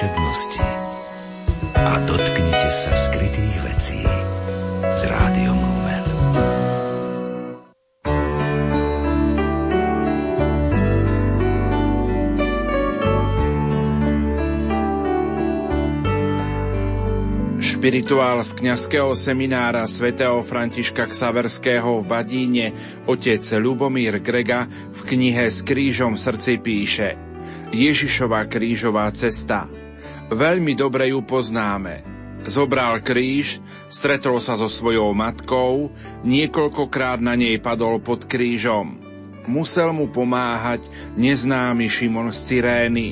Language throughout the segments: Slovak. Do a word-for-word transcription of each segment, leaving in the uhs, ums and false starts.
všednosti a dotknite sa skrytých vecí s Rádiom Lumen. Spirituál z kňazského seminára svätého Františka Xaverského v Vadíne, otec Lubomír Grega v knihe S krížom v srdci píše: Ježišova krížová cesta. Veľmi dobre ju poznáme. Zobral kríž, stretol sa so svojou matkou, niekoľkokrát na nej padol pod krížom. Musel mu pomáhať neznámy Šimon z Cyrény.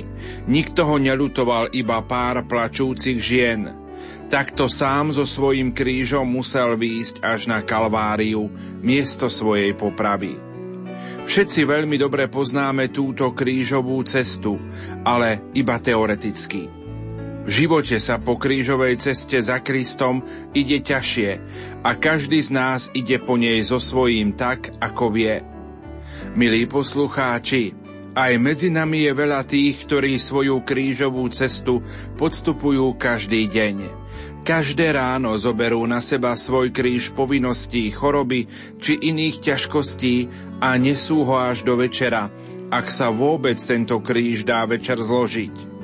Nikto ho neľutoval, iba pár plačúcich žien. Takto sám so svojím krížom musel výjsť až na Kalváriu, miesto svojej popravy. Všetci veľmi dobre poznáme túto krížovú cestu, ale iba teoreticky. V živote sa po krížovej ceste za Kristom ide ťažšie a každý z nás ide po nej so svojím tak, ako vie. Milí poslucháči, aj medzi nami je veľa tých, ktorí svoju krížovú cestu podstupujú každý deň. Každé ráno zoberú na seba svoj kríž povinností, choroby či iných ťažkostí a nesú ho až do večera, ak sa vôbec tento kríž dá večer zložiť.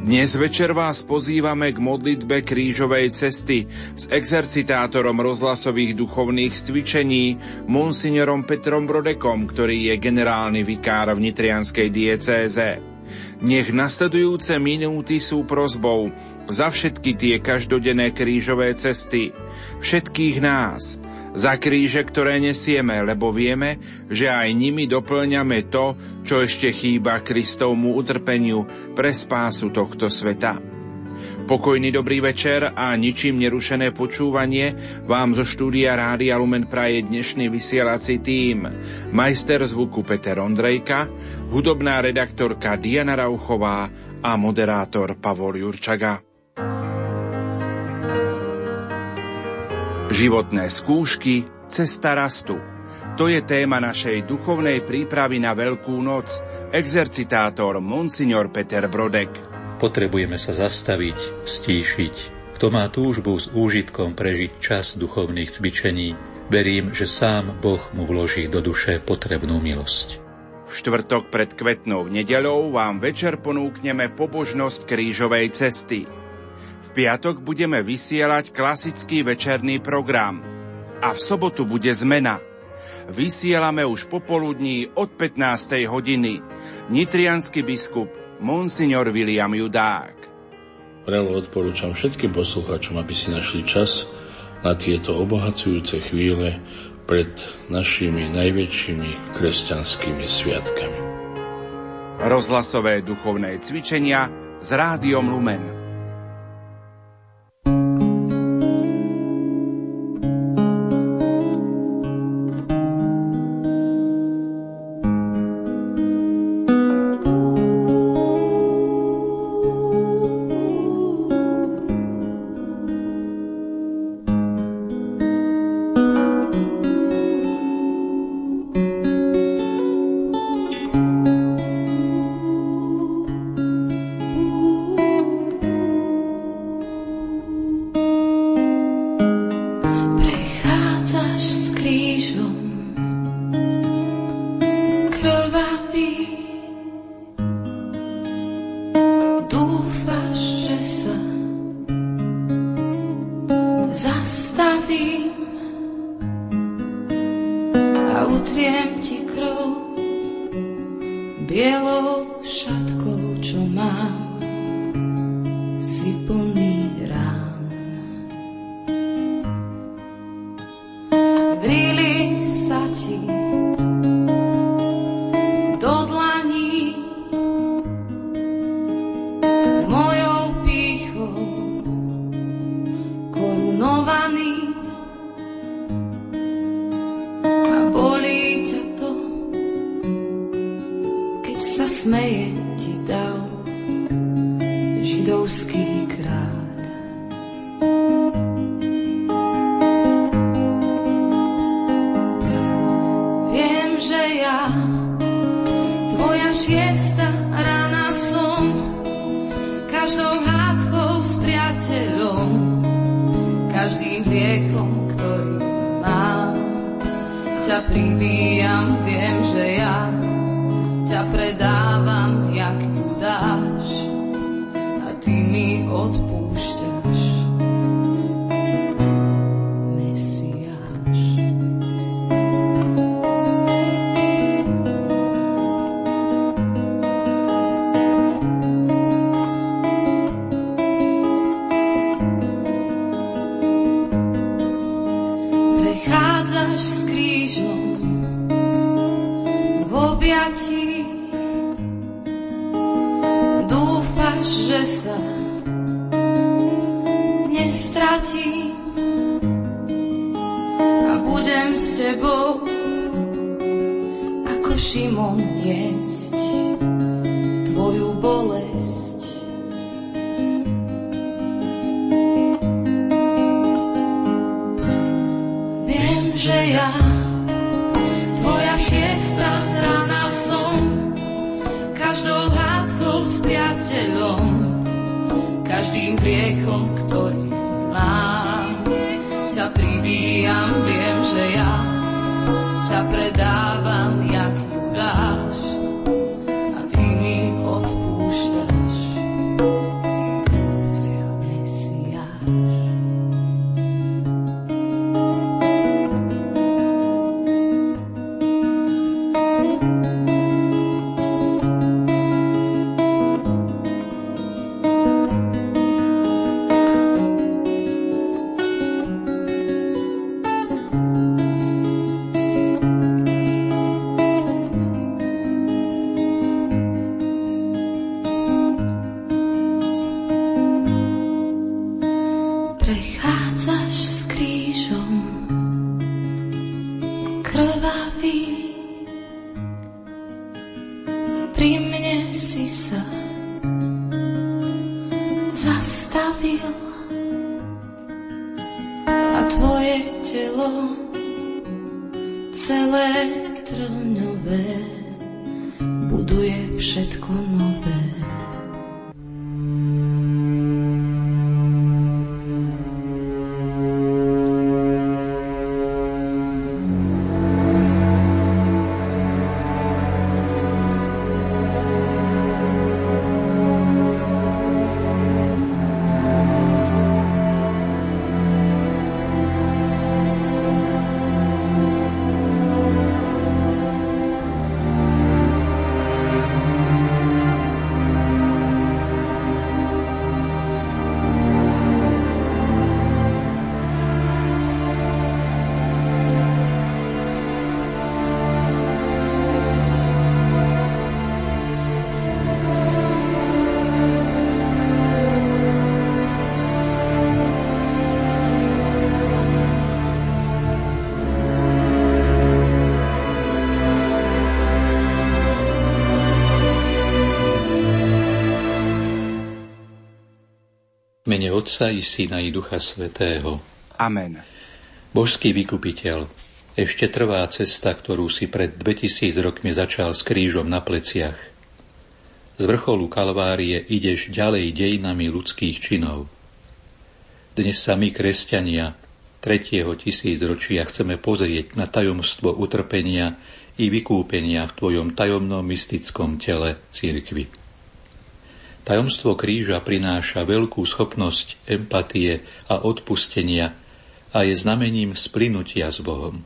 Dnes večer vás pozývame k modlitbe krížovej cesty s exercitátorom rozhlasových duchovných cvičení monsignorom Petrom Brodekom, ktorý je generálny vikár v Nitrianskej diecéze. Nech nasledujúce minúty sú prosbou za všetky tie každodenné krížové cesty, všetkých nás, za kríže, ktoré nesieme, lebo vieme, že aj nimi doplňame to, čo ešte chýba Kristovmu utrpeniu pre spásu tohto sveta. Pokojný dobrý večer a ničím nerušené počúvanie vám zo štúdia Rádia Lumen praje dnešný vysielací tím. Majster zvuku Peter Ondrejka, hudobná redaktorka Diana Rauchová a moderátor Pavol Jurčaga. Životné skúšky, cesta rastu. To je téma našej duchovnej prípravy na Veľkú noc, exercitátor monsignor Peter Brodek. Potrebujeme sa zastaviť, stíšiť. Kto má túžbu s úžitkom prežiť čas duchovných cvičení, verím, že sám Boh mu vloží do duše potrebnú milosť. V štvrtok pred Kvetnou nedeľou vám večer ponúkneme pobožnosť krížovej cesty. V piatok budeme vysielať klasický večerný program. A v sobotu bude zmena. Vysielame už popoludní od pätnástej hodiny. Nitriansky biskup monsignor William Judák. Prelo odporúčam všetkým poslucháčom, aby si našli čas na tieto obohacujúce chvíle pred našimi najväčšími kresťanskými sviatkami. Rozhlasové duchovné cvičenia s Rádiom Lumen. Každá každou hádkou s priateľom, každým hriechom, ktorý mám. Ťa pribíjam, viem, že ja ťa predávam, jak ju dáš, a ty mi odpúšťaš. Mesiáš. Prechádzaš s krížom v objatí, že sa nestratím a budem s tebou ako Šimon niesť tvoju bolesť. Viem, že ja tvoja šiesta rana som, každou hádkou s priateľom, každým hriechom, ktorý mám. Ťa pribíjam, viem, že ja ťa predávam, jak ju dáš, a ty mi odpúšťaš. Mesiáš. Mene Otca i Syna i Ducha Svätého. Amen. Božský vykupiteľ, ešte trvá cesta, ktorú si pred dvetisíc rokmi začal s krížom na pleciach. Z vrcholu Kalvárie ideš ďalej dejinami ľudských činov. Dnes sa my, kresťania, tretieho tisícročia chceme pozrieť na tajomstvo utrpenia i vykúpenia v tvojom tajomnom mystickom tele cirkvi. Tajomstvo kríža prináša veľkú schopnosť empatie a odpustenia a je znamením splynutia s Bohom.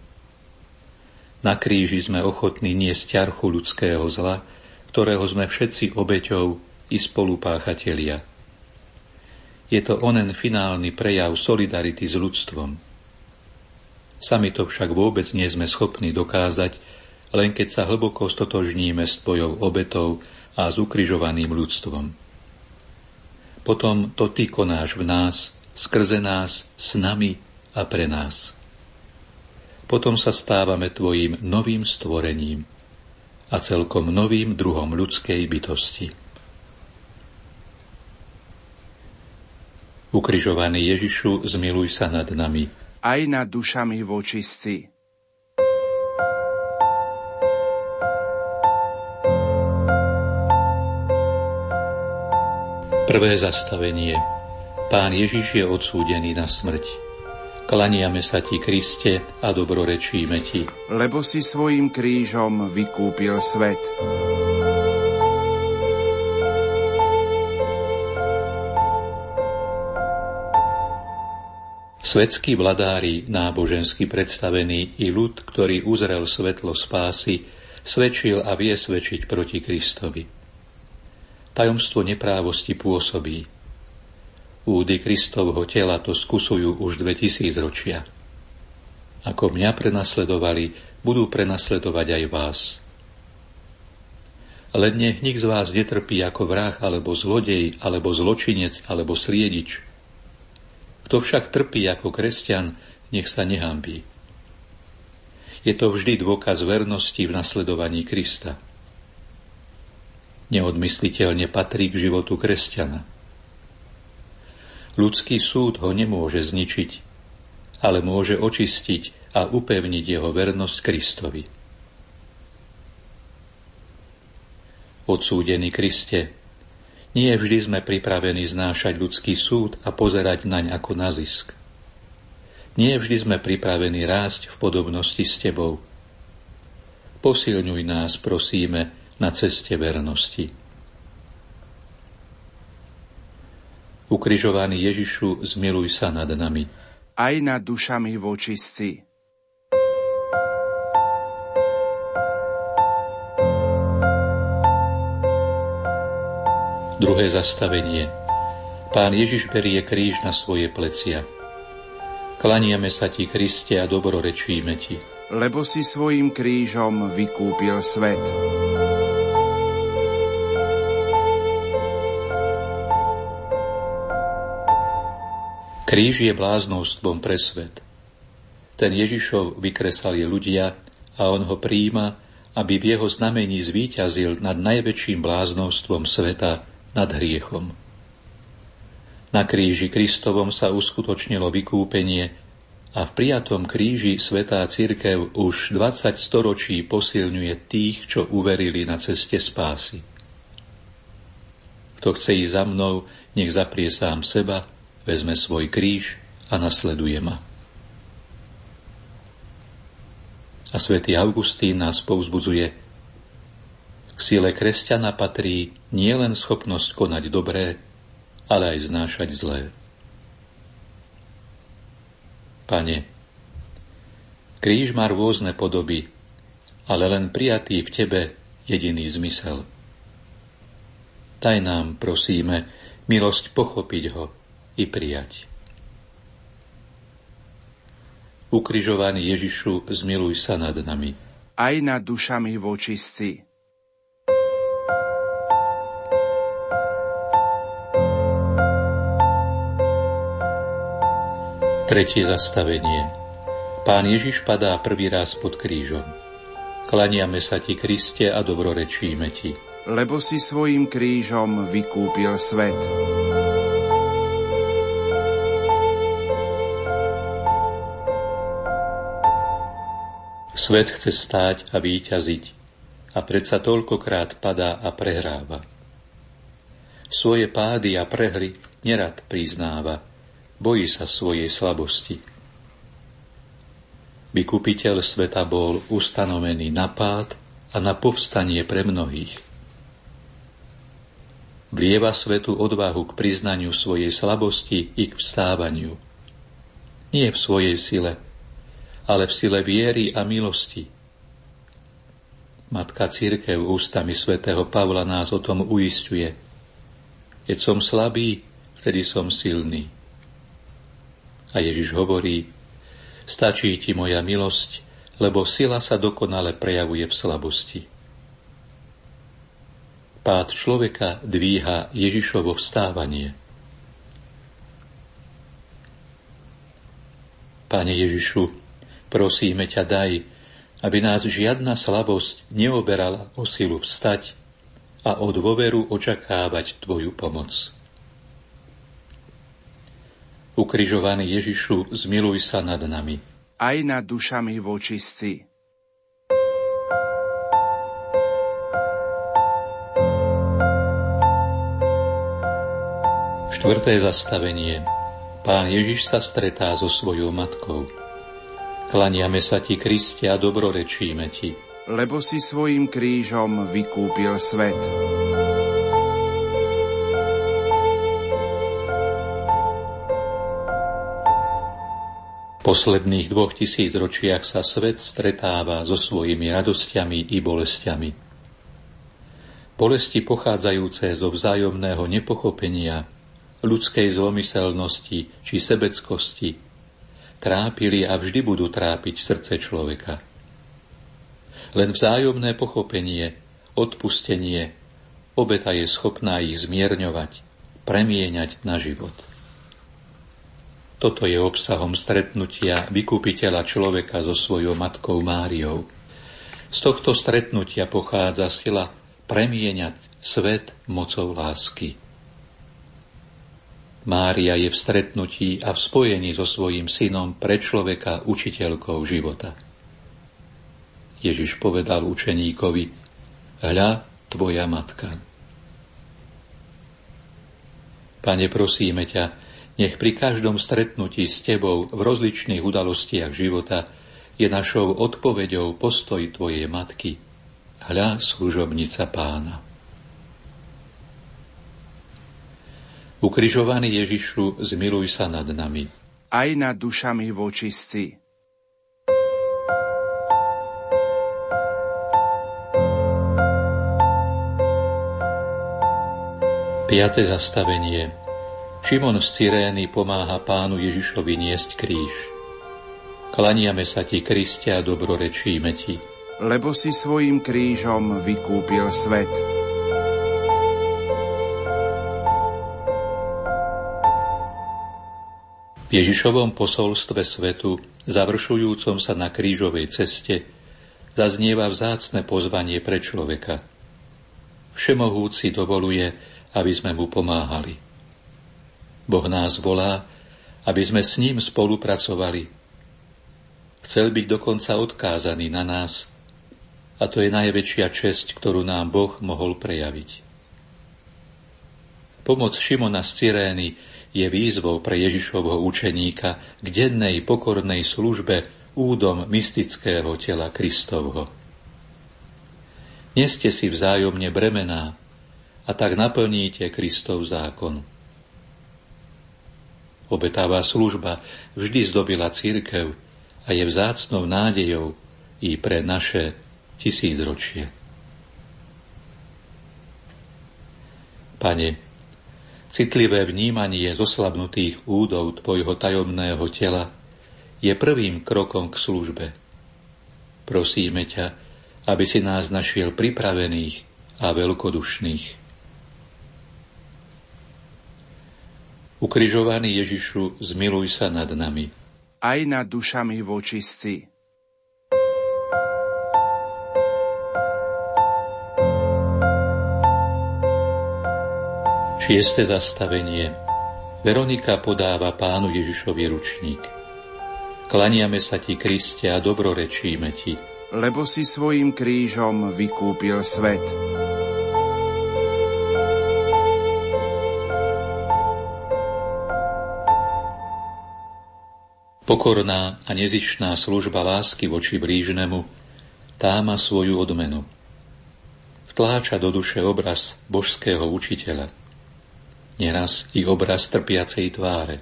Na kríži sme ochotní niesť ťarchu ľudského zla, ktorého sme všetci obeťou i spolupáchatelia. Je to onen finálny prejav solidarity s ľudstvom. Sami to však vôbec nie sme schopní dokázať, len keď sa hlboko stotožníme s tvojou obetou a s ukrižovaným ľudstvom. Potom to ty konáš v nás, skrze nás, s nami a pre nás. Potom sa stávame tvojim novým stvorením a celkom novým druhom ľudskej bytosti. Ukrižovaný Ježišu, zmiluj sa nad nami. Aj nad dušami vočistí. Prvé zastavenie. Pán Ježiš je odsúdený na smrť. Klaniame sa ti, Kriste, a dobrorečíme ti. Lebo si svojím krížom vykúpil svet. Svetskí vladári, nábožensky predstavení i ľud, ktorý uzrel svetlo spásy, svedčil a vie svedčiť proti Kristovi. Tajomstvo neprávosti pôsobí. Údy Kristovho tela to skúsujú už dvetisíc ročia. Ako mňa prenasledovali, budú prenasledovať aj vás. Len nech nik z vás netrpí ako vrah, alebo zlodej, alebo zločinec, alebo sliedič. Kto však trpí ako kresťan, nech sa nehanbí. Je to vždy dôkaz vernosti v nasledovaní Krista. Neodmysliteľne patrí k životu kresťana. Ľudský súd ho nemôže zničiť, ale môže očistiť a upevniť jeho vernosť Kristovi. Odsúdený Kriste, nie vždy sme pripravení znášať ľudský súd a pozerať naň ako na zisk. Nie vždy sme pripravení rásť v podobnosti s tebou. Posilňuj nás, prosíme, na ceste vernosti. Ukrižovaný Ježišu, zmiluj sa nad nami. Aj nad dušami vočistí. Druhé zastavenie. Pán Ježiš berie kríž na svoje plecia. Klaniame sa ti, Kriste, a dobrorečíme ti. Lebo si svojím krížom vykúpil svet. Kríž je bláznostvom pre svet. Ten Ježišov vykresali ľudia a on ho prijíma, aby v jeho znamení zvíťazil nad najväčším bláznostvom sveta, nad hriechom. Na kríži Kristovom sa uskutočnilo vykúpenie a v prijatom kríži svätá cirkev už dvadsať storočí posilňuje tých, čo uverili na ceste spásy. Kto chce ísť za mnou, nech zaprie sám seba, vezme svoj kríž a nasleduje ma. A svätý Augustín nás povzbudzuje: k sile kresťana patrí nielen schopnosť konať dobré, ale aj znášať zlé. Pane, kríž má rôzne podoby, ale len prijatý v tebe jediný zmysel. Daj nám, prosíme, milosť pochopiť ho i prijať. Ukrižovaný Ježišu, zmiluj sa nad nami. Aj nad dušami vočistí. Tretie zastavenie. Pán Ježiš padá prvý raz pod krížom. Klaniame sa ti, Kriste, a dobrorečíme ti. Lebo si svojím krížom vykúpil svet. Svet chce stáť a víťaziť a predsa toľkokrát padá a prehráva. Svoje pády a prehry nerad priznáva. Bojí sa svojej slabosti. Vykupiteľ sveta bol ustanovený na pád a na povstanie pre mnohých. Vlieva svetu odvahu k priznaniu svojej slabosti i k vstávaniu. Nie v svojej sile, ale v sile viery a milosti. Matka cirkev ústami svätého Pavla nás o tom uisťuje. Keď som slabý, vtedy som silný. A Ježiš hovorí: stačí ti moja milosť, lebo sila sa dokonale prejavuje v slabosti. Pád človeka dvíha Ježišovo vstávanie. Pane Ježišu, prosíme ťa, daj, aby nás žiadna slabosť neoberala o silu vstať a o dôveru očakávať tvoju pomoc. Ukrižovaný Ježišu, zmiluj sa nad nami. Aj nad dušami vočistí. Štvrté zastavenie. Pán Ježiš sa stretá so svojou matkou. Klaniame sa ti, Kriste, a dobrorečíme ti. Lebo si svojím krížom vykúpil svet. V posledných dvoch tisíc ročiach sa svet stretáva so svojimi radosťami i bolestiami. Bolesti pochádzajúce zo vzájomného nepochopenia, ľudskej zlomyselnosti či sebeckosti trápili a vždy budú trápiť srdce človeka. Len vzájomné pochopenie, odpustenie, obeta je schopná ich zmierňovať, premieňať na život. Toto je obsahom stretnutia vykupiteľa človeka so svojou matkou Máriou. Z tohto stretnutia pochádza sila premieňať svet mocou lásky. Mária je v stretnutí a v spojení so svojím synom pre človeka učiteľkou života. Ježiš povedal učeníkovi: Hľa, tvoja matka. Pane, prosíme ťa, nech pri každom stretnutí s tebou v rozličných udalostiach života je našou odpoveďou postoj tvojej matky. Hľa, služobnica Pána. Ukrižovaný Ježišu, zmiluj sa nad nami. Aj nad dušami vočistí. Piate zastavenie. Šimon z Cyrény pomáha Pánu Ježišovi niesť kríž. Klaniame sa ti, Kriste, a dobrorečíme ti. Lebo si svojím krížom vykúpil svet. V Ježišovom posolstve svetu, završujúcom sa na krížovej ceste, zaznieva vzácne pozvanie pre človeka. Všemohúci dovoluje, aby sme mu pomáhali. Boh nás volá, aby sme s ním spolupracovali. Chcel byť dokonca odkázaný na nás, a to je najväčšia česť, ktorú nám Boh mohol prejaviť. Pomoc Šimona z Cyrény je výzvou pre Ježišovho učeníka k dennej pokornej službe údom mystického tela Kristovho. Neste si vzájomne bremená a tak naplníte Kristov zákon. Obetavá služba vždy zdobila cirkev a je vzácnou nádejou i pre naše tisícročie. Pane, citlivé vnímanie zoslabnutých údov tvojho tajomného tela je prvým krokom k službe. Prosíme ťa, aby si nás našiel pripravených a veľkodušných. Ukrižovaný Ježišu, zmiluj sa nad nami. Aj nad dušami vočistí. Šieste zastavenie. Veronika podáva Pánu Ježišovi ručník. Klaniame sa ti, Kriste, a dobrorečíme ti. Lebo si svojím krížom vykúpil svet. Pokorná a nezištná služba lásky voči blížnemu, tá má svoju odmenu. Vtláča do duše obraz božského učiteľa. Neraz i obraz trpiacej tváre.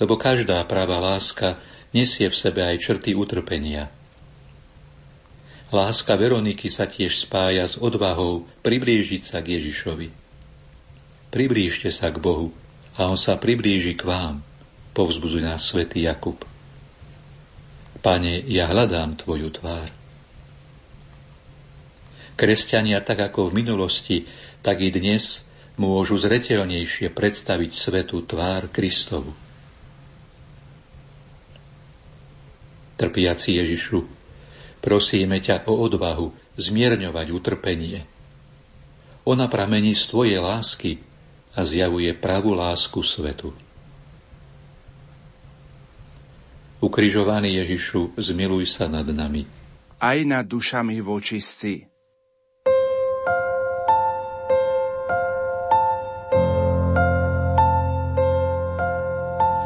Lebo každá pravá láska nesie v sebe aj črty utrpenia. Láska Veroniky sa tiež spája s odvahou priblížiť sa k Ježišovi. Priblížte sa k Bohu a on sa priblíži k vám, povzbudzuje nás svätý Jakub. Pane, ja hľadám tvoju tvár. Kresťania tak ako v minulosti, tak i dnes môžu zreteľnejšie predstaviť svetu tvár Kristovu. Trpiaci Ježišu, prosíme ťa o odvahu zmierňovať utrpenie. Ona pramení z tvojej lásky a zjavuje pravú lásku svetu. Ukrižovaný Ježišu, zmiluj sa nad nami. Aj nad dušami vočistí.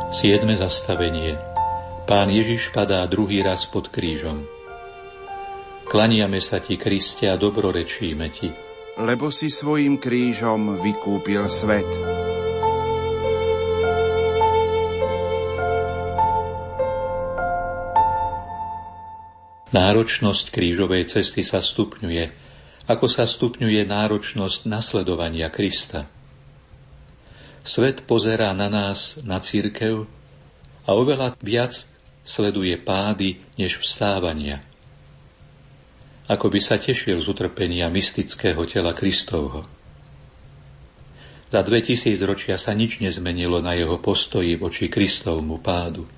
siedme zastavenie. Pán Ježiš padá druhý raz pod krížom. Klaniame sa ti, Kriste, a dobrorečíme ti. Lebo si svojím krížom vykúpil svet. Náročnosť krížovej cesty sa stupňuje, ako sa stupňuje náročnosť nasledovania Krista. Svet pozerá na nás, na cirkev, a oveľa viac sleduje pády než vstávania. Ako by sa tešil z utrpenia mystického tela Kristovho. Za dvetisíc ročia sa nič nezmenilo na jeho postoji voči Kristovmu pádu.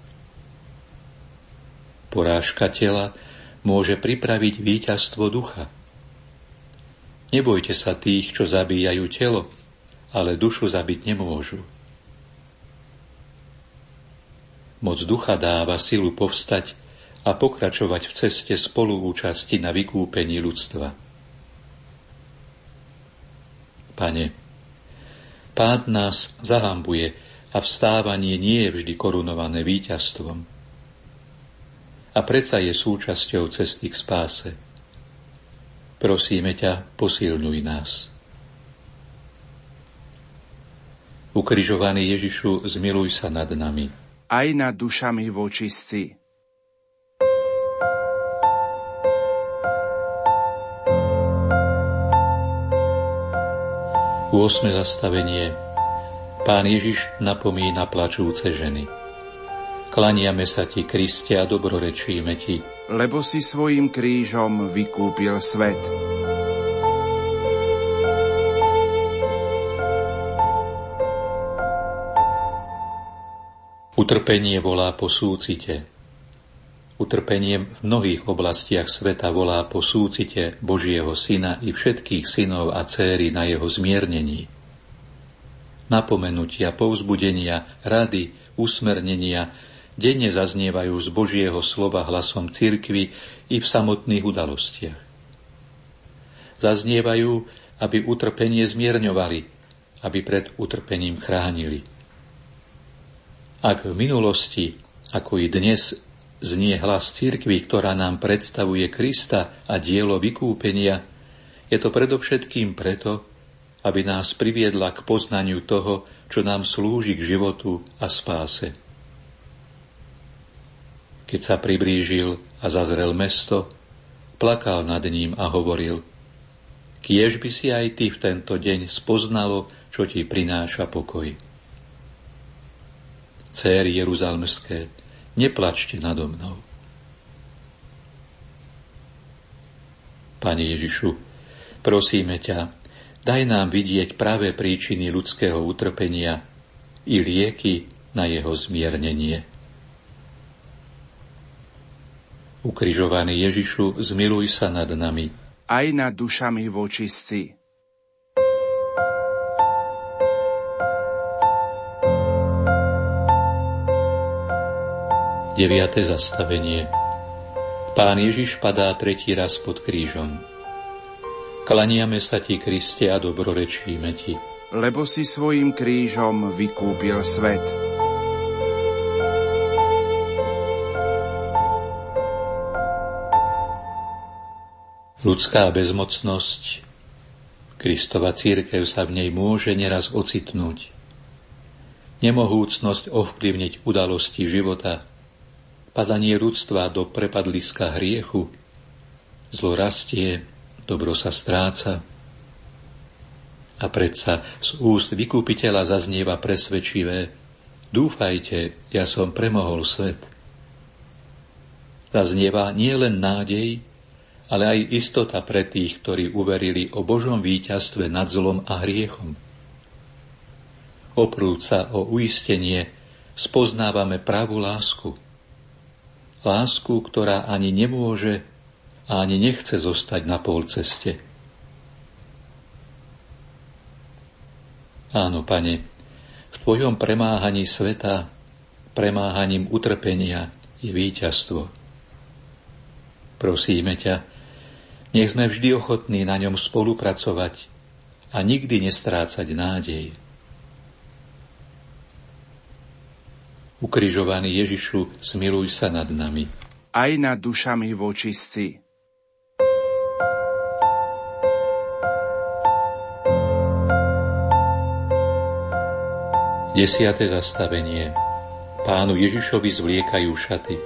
Porážka tela môže pripraviť víťazstvo ducha. Nebojte sa tých, čo zabíjajú telo, ale dušu zabiť nemôžu. Moc ducha dáva silu povstať a pokračovať v ceste spoluúčasti na vykúpení ľudstva. Pane, pád nás zahambuje a vstávanie nie je vždy korunované víťazstvom. A predsa je súčasťou cesty k spáse. Prosíme ťa, posilňuj nás. Ukrižovaný Ježišu, zmiluj sa nad nami. Aj nad dušami vočistí. ôsme zastavenie. Pán Ježiš napomína plačúce ženy. Klaniame sa ti, Kriste, a dobrorečíme ti. Lebo si svojím krížom vykúpil svet. Utrpenie volá po súcite. Utrpenie v mnohých oblastiach sveta volá po súcite Božieho Syna i všetkých synov a dcéry na jeho zmiernení. Napomenutia, povzbudenia, rady, usmernenia denne zaznievajú z Božieho slova hlasom cirkvi i v samotných udalostiach. Zaznievajú, aby utrpenie zmierňovali, aby pred utrpením chránili. Ak v minulosti, ako i dnes, znie hlas cirkvi, ktorá nám predstavuje Krista a dielo vykúpenia, je to predovšetkým preto, aby nás priviedla k poznaniu toho, čo nám slúži k životu a spáse. Keď sa priblížil a zazrel mesto, plakal nad ním a hovoril: Kiež by si aj ty v tento deň spoznalo, čo ti prináša pokoj. Céry jeruzalemské, neplačte nado mnou. Pane Ježišu, prosíme ťa, daj nám vidieť pravé príčiny ľudského utrpenia i lieky na jeho zmiernenie. Ukrižovaný Ježišu, zmiluj sa nad nami. Aj nad dušami vočistí. deviate zastavenie. Pán Ježiš padá tretí raz pod krížom. Klaniame sa ti, Kriste, a dobrorečíme ti. Lebo si svojím krížom vykúpil svet. Ľudská bezmocnosť. Kristova cirkev sa v nej môže neraz ocitnúť. Nemohúcnosť ovplyvniť udalosti života, padanie ľudstva do prepadliska hriechu, zlo rastie, dobro sa stráca. A predsa z úst vykúpiteľa zaznieva presvedčivé: Dúfajte, ja som premohol svet. Zaznieva nielen nádej, ale aj istota pre tých, ktorí uverili o Božom víťazstve nad zlom a hriechom. Oprúca o uistenie spoznávame pravú lásku. Lásku, ktorá ani nemôže a ani nechce zostať na pol ceste. Áno, Pane, v Tvojom premáhaní sveta, premáhaním utrpenia je víťazstvo. Prosíme ťa, nech sme vždy ochotní na ňom spolupracovať a nikdy nestrácať nádej. Ukrižovaný Ježišu, smiluj sa nad nami. Aj nad dušami vočistí. Desiate zastavenie. Pánu Ježišovi zvliekajú šaty.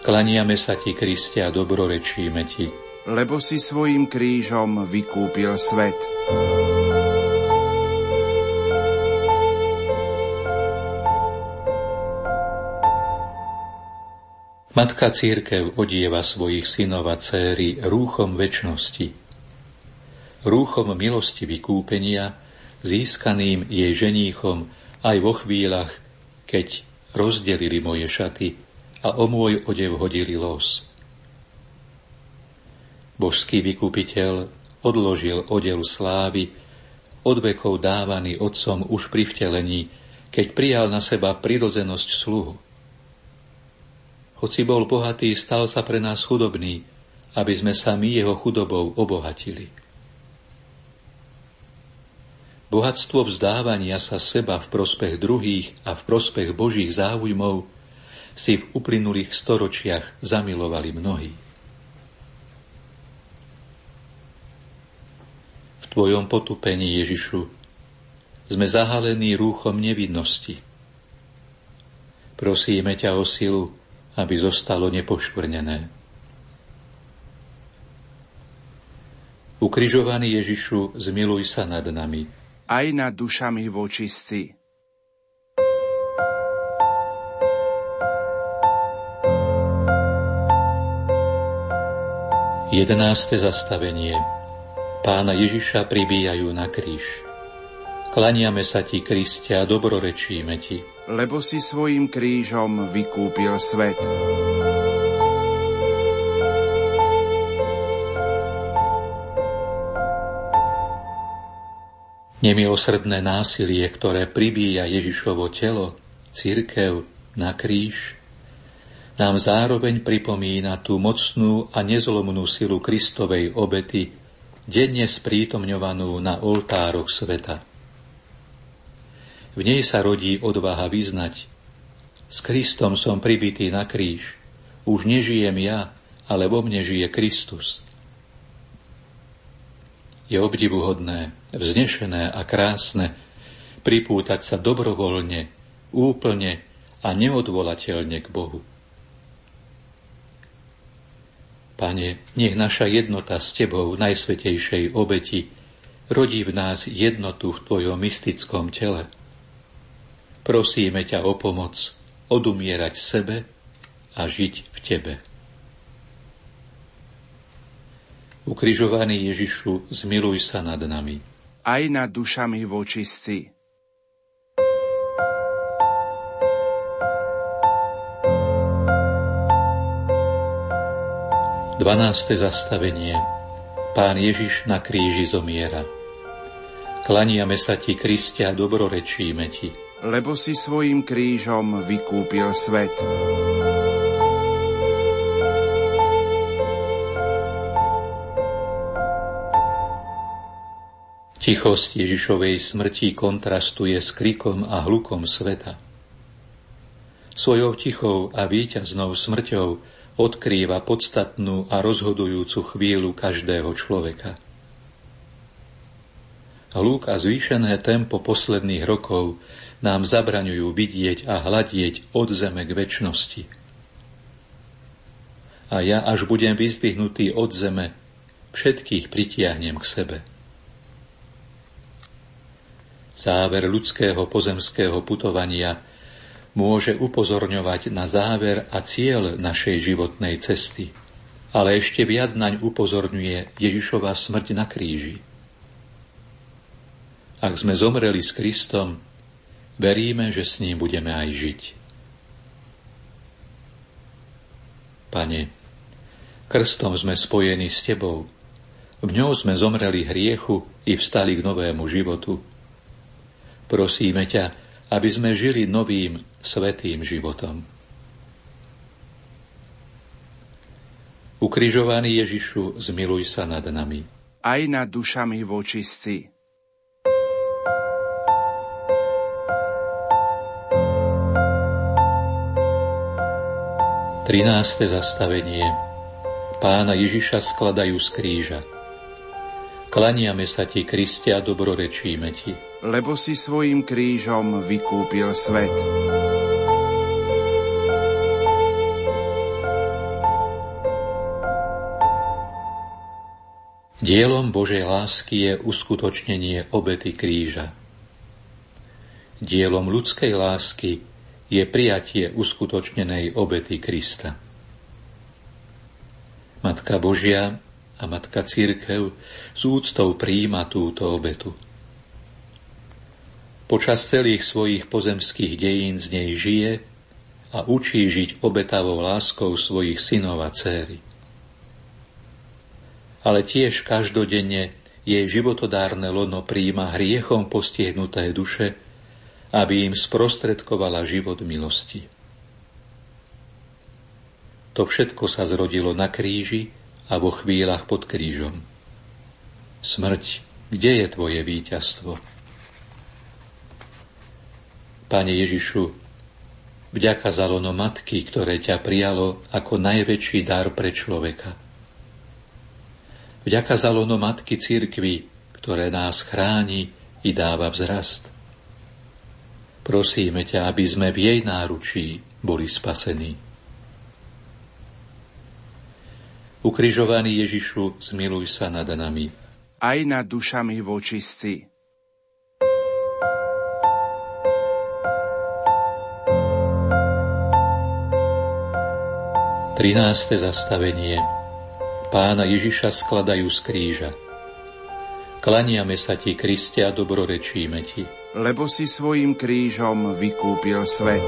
Klaniame sa ti, Kriste, a dobrorečíme ti. Lebo si svojím krížom vykúpil svet. Matka Cirkev odieva svojich synov a céry rúchom večnosti. Rúchom milosti vykúpenia, získaným jej ženíchom aj vo chvíľach, keď rozdelili moje šaty a o môj odev hodili los. Božský vykupiteľ odložil odev slávy, od vekov dávaný Otcom už pri vtelení, keď prijal na seba prirodzenosť sluhu. Hoci bol bohatý, stal sa pre nás chudobný, aby sme sa my jeho chudobou obohatili. Bohatstvo vzdávania sa seba v prospech druhých a v prospech Božích záujmov si v uplynulých storočiach zamilovali mnohí. V tvojom potupení, Ježišu, sme zahalení rúchom nevinnosti. Prosíme ťa o silu, aby zostalo nepoškvrnené. Ukrižovaný Ježišu, zmiluj sa nad nami. Aj nad dušami vočistí. Jedenáste zastavenie. Pána Ježiša pribíjajú na kríž. Klaniame sa ti, Kriste, a dobrorečíme ti. Lebo si svojím krížom vykúpil svet. Nemilosrdné násilie, ktoré pribíja Ježišovo telo, cirkev na kríž, nám zároveň pripomína tú mocnú a nezlomnú silu Kristovej obety, denne sprítomňovanú na oltároch sveta. V nej sa rodí odvaha vyznať: s Kristom som pribitý na kríž, už nežijem ja, ale vo mne žije Kristus. Je obdivuhodné, vznešené a krásne pripútať sa dobrovoľne, úplne a neodvolateľne k Bohu. Pane, nech naša jednota s Tebou v najsvätejšej obeti rodí v nás jednotu v Tvojom mystickom tele. Prosíme ťa o pomoc odumierať sebe a žiť v tebe. Ukrižovaný Ježišu, zmiluj sa nad nami. Aj nad dušami vočistí. Dvanáste zastavenie. Pán Ježiš na kríži zomiera. Klaniame sa ti, Kriste, a dobrorečíme ti. Lebo si svojím krížom vykúpil svet. Tichosť Ježišovej smrti kontrastuje s krikom a hlukom sveta. Svojou tichou a víťaznou smrťou odkrýva podstatnú a rozhodujúcu chvíľu každého človeka. Hluk a zvýšené tempo posledných rokov nám zabraňujú vidieť a hľadieť od zeme k večnosti. A ja, až budem vyzdvihnutý od zeme, všetkých pritiahnem k sebe. Záver ľudského pozemského putovania môže upozorňovať na záver a cieľ našej životnej cesty, ale ešte viac naň upozorňuje Ježišova smrť na kríži. Ak sme zomreli s Kristom, veríme, že s ním budeme aj žiť. Pane, krstom sme spojení s Tebou. V ňou sme zomreli hriechu i vstali k novému životu. Prosíme ťa, aby sme žili novým, svätým životom. Ukrižovaný Ježišu, zmiluj sa nad nami. Aj nad dušami vočistí. trináste zastavenie. Pána Ježiša skladajú z kríža. Klaniame sa ti, Kriste, a dobrorečíme ti. Lebo si svojím krížom vykúpil svet. Dielom Božej lásky je uskutočnenie obety kríža. Dielom ľudskej lásky je prijatie uskutočnenej obety Krista. Matka Božia a Matka Cirkev s úctou prijíma túto obetu. Počas celých svojich pozemských dejín z nej žije a učí žiť obetavou láskou svojich synov a dcéry. Ale tiež každodenne jej životodárne lono prijíma hriechom postihnuté duše, aby im sprostredkovala život milosti. To všetko sa zrodilo na kríži a vo chvíľach pod krížom. Smrť, kde je tvoje víťazstvo? Pane Ježišu, vďaka za lono matky, ktoré ťa prijalo ako najväčší dar pre človeka. Vďaka za lono matky cirkvi, ktoré nás chráni i dáva vzrast. Prosíme ťa, aby sme v jej náručí boli spasení. Ukrižovaný Ježišu, zmiluj sa nad nami. Aj nad dušami vočistí. Trináste zastavenie. Pána Ježiša skladajú z kríža. Klaniame sa ti, Kriste, a dobrorečíme ti. Lebo si svojím krížom vykúpil svet.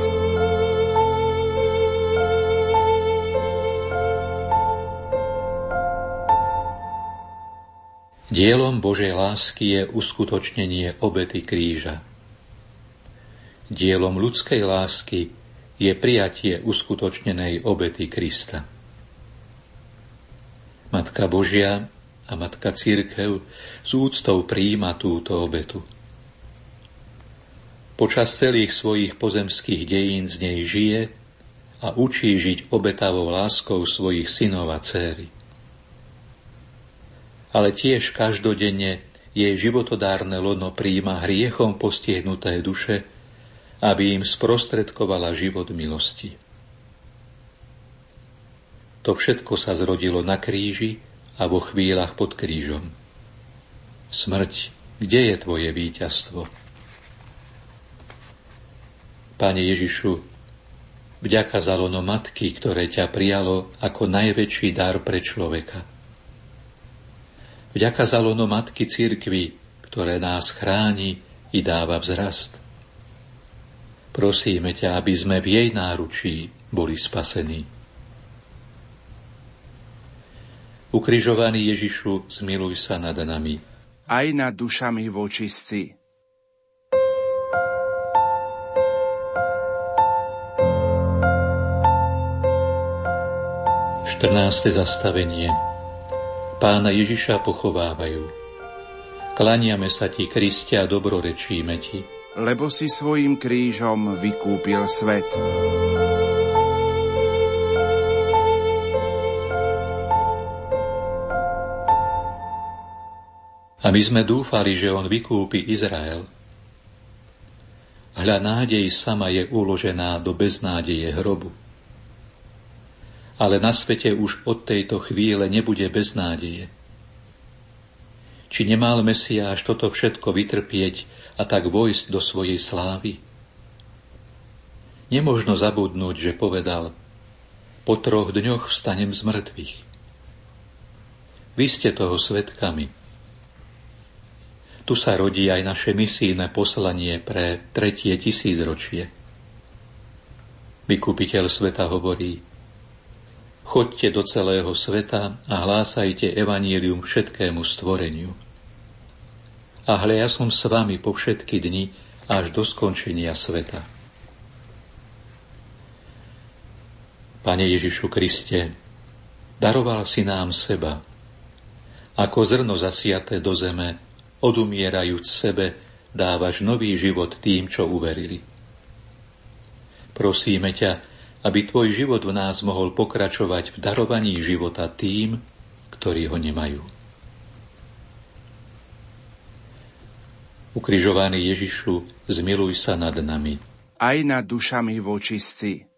Dielom Božej lásky je uskutočnenie obety kríža. Dielom ľudskej lásky je prijatie uskutočnenej obety Krista. Matka Božia a Matka Cirkev s úctou prijíma túto obetu. Počas celých svojich pozemských dejín z nej žije a učí žiť obetavou láskou svojich synov a dcéry. Ale tiež každodenne jej životodárne lono prijíma hriechom postihnuté duše, aby im sprostredkovala život milosti. To všetko sa zrodilo na kríži a vo chvíľach pod krížom. Smrť, kde je tvoje víťazstvo? Pane Ježišu, vďaka za lono matky, ktoré ťa prijalo ako najväčší dar pre človeka. Vďaka za lono matky cirkvi, ktoré nás chráni i dáva vzrast. Prosíme ťa, aby sme v jej náručí boli spasení. Ukrižovaný Ježišu, zmiluj sa nad nami. Aj nad dušami vočistí. štrnáste zastavenie. Pána Ježiša pochovávajú. Klaniame sa ti, Kriste, a dobrorečíme ti. Lebo si svojím krížom vykúpil svet. A my sme dúfali, že on vykúpi Izrael. Hľa, nádej sama je uložená do beznádeje hrobu. Ale na svete už od tejto chvíle nebude beznádeje. Či nemal Mesiáš toto všetko vytrpieť a tak vojsť do svojej slávy? Nemožno zabudnúť, že povedal: po troch dňoch vstanem z mŕtvych. Vy ste toho svedkami. Tu sa rodí aj naše misijné poslanie pre tretie tisícročie. Vykupiteľ sveta hovorí: chodte do celého sveta a hlásajte evanílium všetkému stvoreniu. A hľa, ja som s vami po všetky dni až do skončenia sveta. Pane Ježišu Kriste, daroval si nám seba, ako zrno zasiaté do zeme, odumierajúc sebe, dávaš nový život tým, čo uverili. Prosíme ťa, aby tvoj život v nás mohol pokračovať v darovaní života tým, ktorí ho nemajú. Ukrižovaný Ježišu, zmiluj sa nad nami. Aj nad dušami vočistí.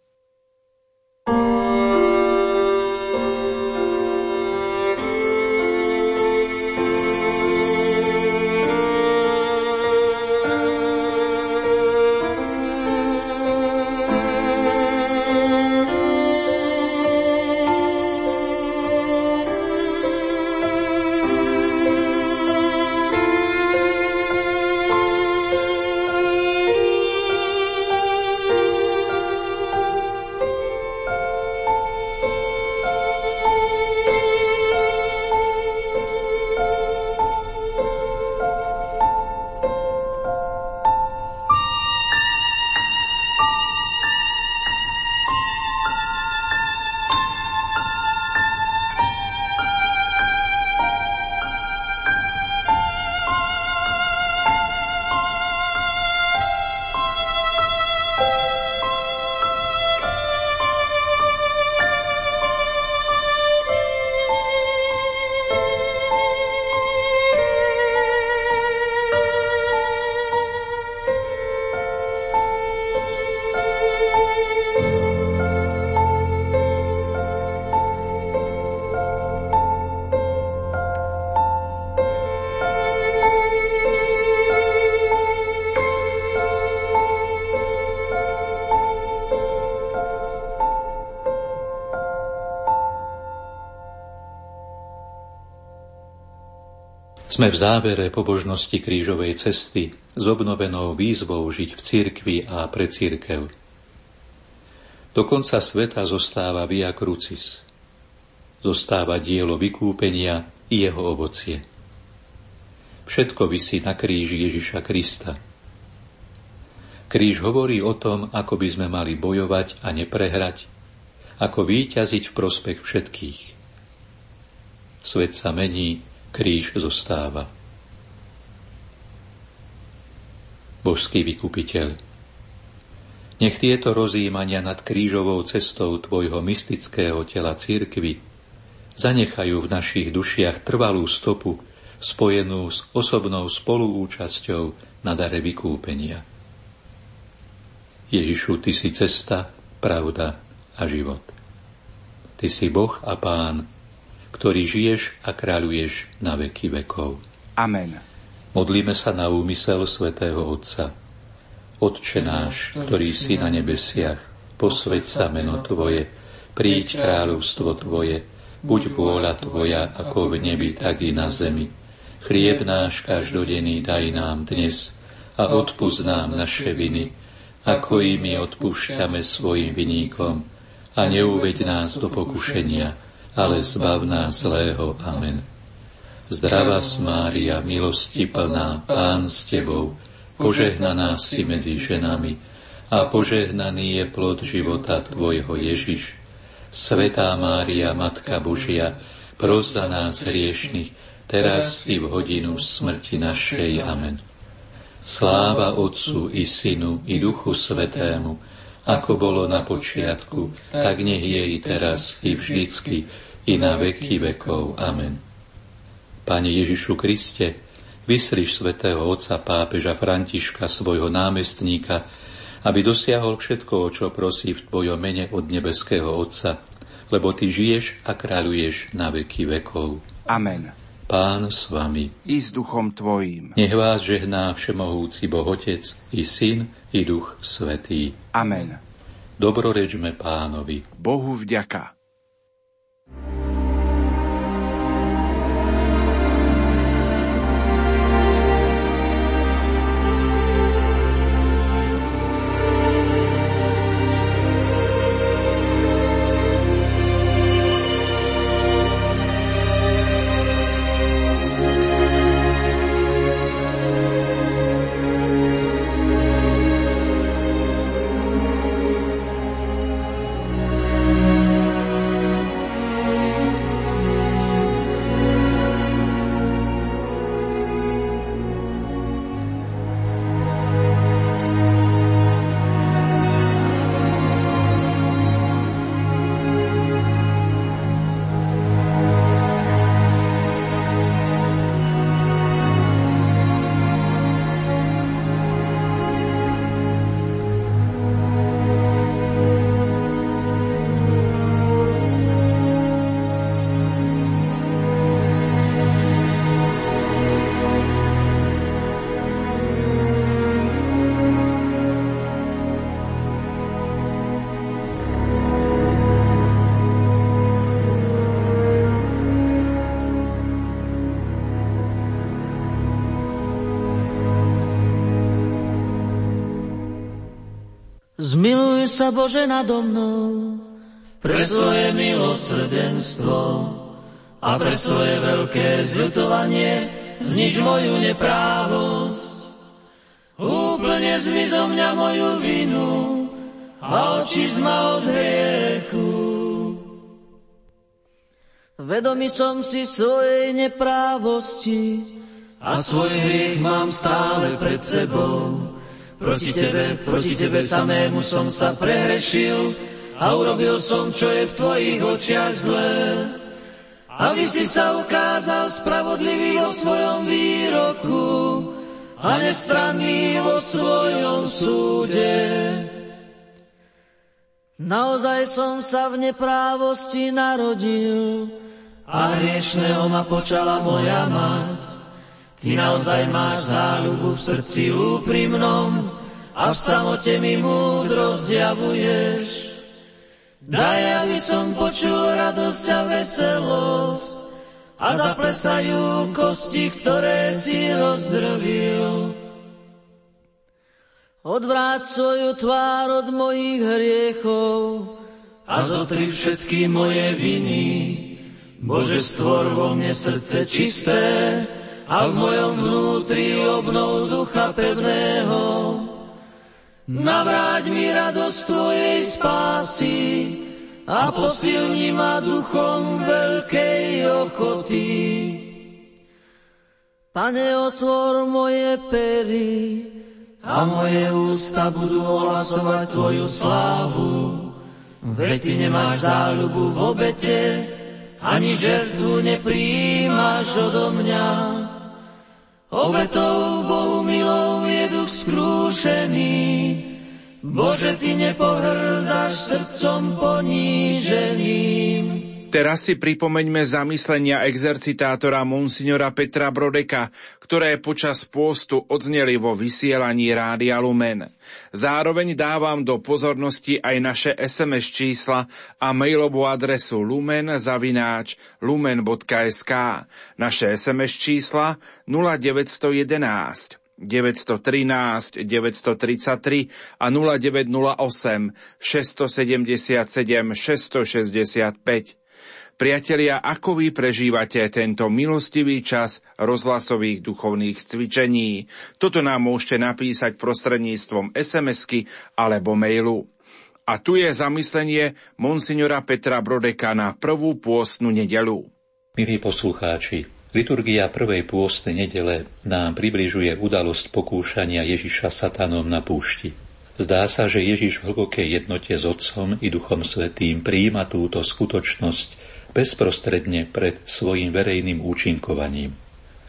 Sme v závere pobožnosti krížovej cesty s obnovenou výzvou žiť v cirkvi a pre cirkev. Do konca sveta zostáva via crucis. Zostáva dielo vykúpenia i jeho ovocie. Všetko visí na kríži Ježiša Krista. Kríž hovorí o tom, ako by sme mali bojovať a neprehrať, ako víťaziť v prospech všetkých. Svet sa mení, kríž zostáva. Božský vykupiteľ, nech tieto rozjímania nad krížovou cestou tvojho mystického tela cirkvi zanechajú v našich dušiach trvalú stopu spojenú s osobnou spoluúčasťou na dare vykúpenia. Ježišu, ty si cesta, pravda a život. Ty si Boh a Pán, ktorý žiješ a kráľuješ na veky vekov. Amen. Modlíme sa na úmysel svätého Otca. Otče náš, ktorý si na nebesiach, posväť sa meno tvoje, príď kráľovstvo tvoje, buď vôľa tvoja ako v nebi, tak i na zemi. Chlieb náš každodenný daj nám dnes a odpusť nám naše viny, ako i my odpúšťame svojim viníkom, a neuveď nás do pokušenia, ale zbav nás zlého. Amen. Zdravá Mária, milosti plná, Pán s tebou, požehnaná si medzi ženami a požehnaný je plod života tvojho Ježiš. Svätá Mária, Matka Božia, pros za nás hriešnych, teraz i v hodinu smrti našej. Amen. Sláva Otcu i Synu i Duchu Svätému, ako bolo na počiatku, tak nech je i teraz, i vždycky, i na veky vekov. Amen. Pane Ježišu Kriste, vyslíš svätého Otca pápeža Františka, svojho námestníka, aby dosiahol všetko, čo prosí v tvojom mene od nebeského Otca, lebo ty žiješ a kráľuješ na veky vekov. Amen. Pán s vami. I s duchom tvojím. Nech vás žehná všemohúci Boh Otec, i Syn, i Duch Svätý. Amen. Dobrorečme Pánovi. Bohu vďaka. Zmiluj sa, Bože, nado mnou, pre svoje milosrdenstvo a pre svoje veľké zľutovanie znič moju neprávosť. Úplne zmiz zo mňa moju vinu a očíš ma od hriechu. Vedomý som si svojej neprávosti a svoj hriech mám stále pred sebou. Proti tebe, proti tebe samému som sa prehrešil a urobil som, čo je v tvojich očiach zlé. Aby si sa ukázal spravodlivý vo svojom výroku a nestranný vo svojom súde. Naozaj som sa v neprávosti narodil a hriešného ma počala moja mať. Ty naozaj máš záľubu v srdci úprimnom a v samote mi múdro zjavuješ. Daj, aby som počul radosť a veselosť a zaplesajú kosti, ktoré si rozdrvil. Odvráť svoju tvár od mojich hriechov a zotri všetky moje viny. Bože, stvor vo mne srdce čisté a v mojom vnútri obnov ducha pevného. Navráť mi radosť tvojej spásy a posilni ma duchom veľkej ochoty. Pane, otvor moje pery a moje ústa budú ohlasovať tvoju slávu. Veď ty nemáš záľubu v obete, ani žertu neprijímaš odo mňa. Obetou Bohu milou je duch skrúšený. Bože, ty nepohrdáš srdcom poníženým. Teraz si pripomeňme zamyslenia exercitátora monsignora Petra Brodeka, ktoré počas pôstu odzneli vo vysielaní Rádia Lumen. Zároveň dávam do pozornosti aj naše es em es čísla a mailovú adresu lumen zavináč lumen bodka es ká. Naše es em es čísla nula deväť jedna jedna deväť jedna tri deväť tri tri a nula deväť nula osem šesť sedem sedem šesť šesť päť. Priatelia, ako vy prežívate tento milostivý čas rozhlasových duchovných cvičení? Toto nám môžete napísať prostredníctvom es em esky alebo mailu. A tu je zamyslenie monsignora Petra Brodeka na prvú pôstnu nedeľu. Milí poslucháči, liturgia prvej pôstnej nedele nám približuje udalosť pokúšania Ježiša satanom na púšti. Zdá sa, že Ježiš v hlbokej jednote s Otcom i Duchom Svätým prijíma túto skutočnosť bezprostredne pred svojím verejným účinkovaním.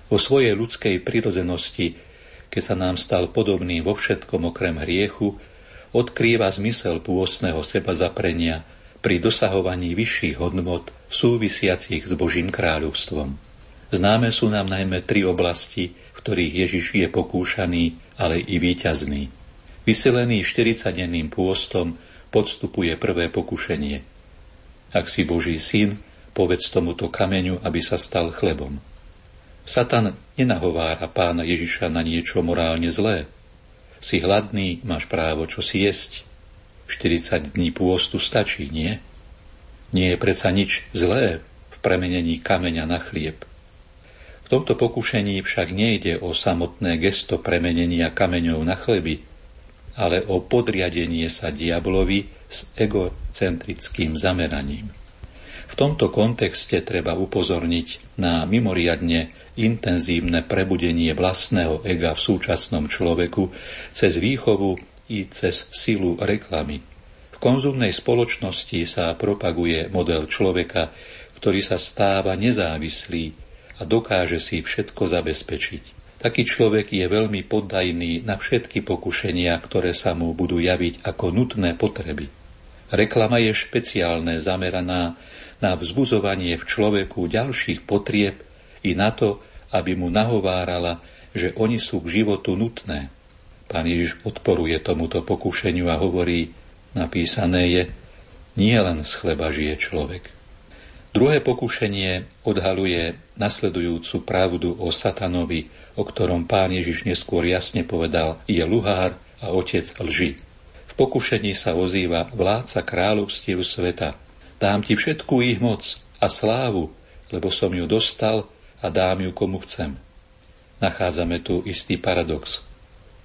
O svojej ľudskej prirodzenosti, keď sa nám stal podobný vo všetkom okrem hriechu, odkrýva zmysel pôstneho sebazaprenia pri dosahovaní vyšších hodnôt súvisiacich s Božím kráľovstvom. Známe sú nám najmä tri oblasti, v ktorých Ježiš je pokúšaný, ale i víťazný. Vyselený štyridsaťdenným pôstom podstupuje prvé pokušenie. Ak si Boží syn, povedz tomuto kameňu, aby sa stal chlebom. Satan nenahovára pána Ježiša na niečo morálne zlé. Si hladný, máš právo čo si jesť. štyridsať dní pôstu stačí, nie? Nie je predsa nič zlé v premenení kameňa na chlieb. V tomto pokušení však nejde o samotné gesto premenenia kameňov na chleby, ale o podriadenie sa diablovi s egocentrickým zameraním. V tomto kontexte treba upozorniť na mimoriadne intenzívne prebudenie vlastného ega v súčasnom človeku cez výchovu i cez silu reklamy. V konzumnej spoločnosti sa propaguje model človeka, ktorý sa stáva nezávislý a dokáže si všetko zabezpečiť. Taký človek je veľmi poddajný na všetky pokušenia, ktoré sa mu budú javiť ako nutné potreby. Reklama je špeciálne zameraná na vzbudzovanie v človeku ďalších potrieb i na to, aby mu nahovárala, že oni sú k životu nutné. Pán Ježiš odporuje tomuto pokušeniu a hovorí, napísané je, nie len z chleba žije človek. Druhé pokušenie odhaluje nasledujúcu pravdu o satanovi, o ktorom pán Ježiš neskôr jasne povedal, je luhár a otec lži. V V pokušení sa ozýva vládca kráľovstiev sveta. Dám ti všetku ich moc a slávu, lebo som ju dostal a dám ju komu chcem. Nachádzame tu istý paradox.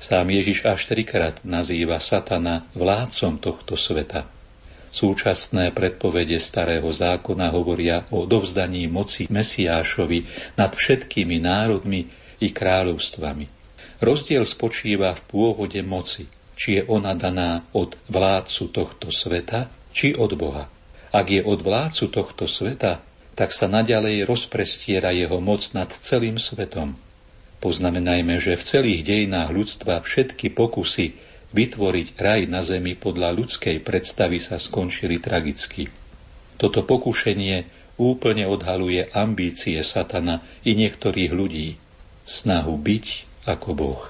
Sám Ježiš až trikrát nazýva satana vládcom tohto sveta. Súčasné predpovede Starého zákona hovoria o dovzdaní moci Mesiášovi nad všetkými národmi i kráľovstvami. Rozdiel spočíva v pôvode moci, či je ona daná od vládcu tohto sveta, či od Boha. Ak je od vládcu tohto sveta, tak sa naďalej rozprestiera jeho moc nad celým svetom. Poznamenajme, že v celých dejinách ľudstva všetky pokusy vytvoriť raj na zemi podľa ľudskej predstavy sa skončili tragicky. Toto pokušenie úplne odhaluje ambície satana i niektorých ľudí, snahu byť ako Boh.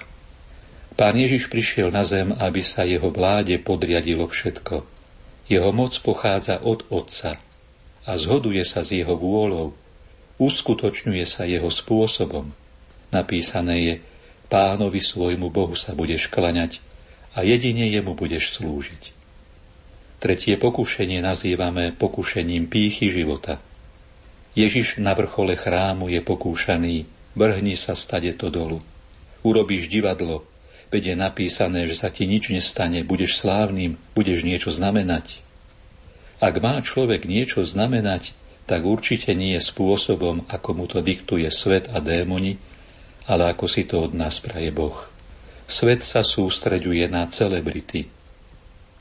Pán Ježiš prišiel na zem, aby sa jeho vláde podriadilo všetko. Jeho moc pochádza od Otca a zhoduje sa s jeho vôľou, uskutočňuje sa jeho spôsobom. Napísané je, Pánovi svojmu Bohu sa budeš klaňať a jedine jemu budeš slúžiť. Tretie pokušenie nazývame pokušením pýchy života. Ježiš na vrchole chrámu je pokúšaný, vrhni sa stadeto dolu. Urobíš divadlo, veď je napísané, že sa ti nič nestane, budeš slávnym, budeš niečo znamenať. Ak má človek niečo znamenať, tak určite nie je spôsobom, ako mu to diktuje svet a démoni, ale ako si to od nás praje Boh. Svet sa sústreďuje na celebrity,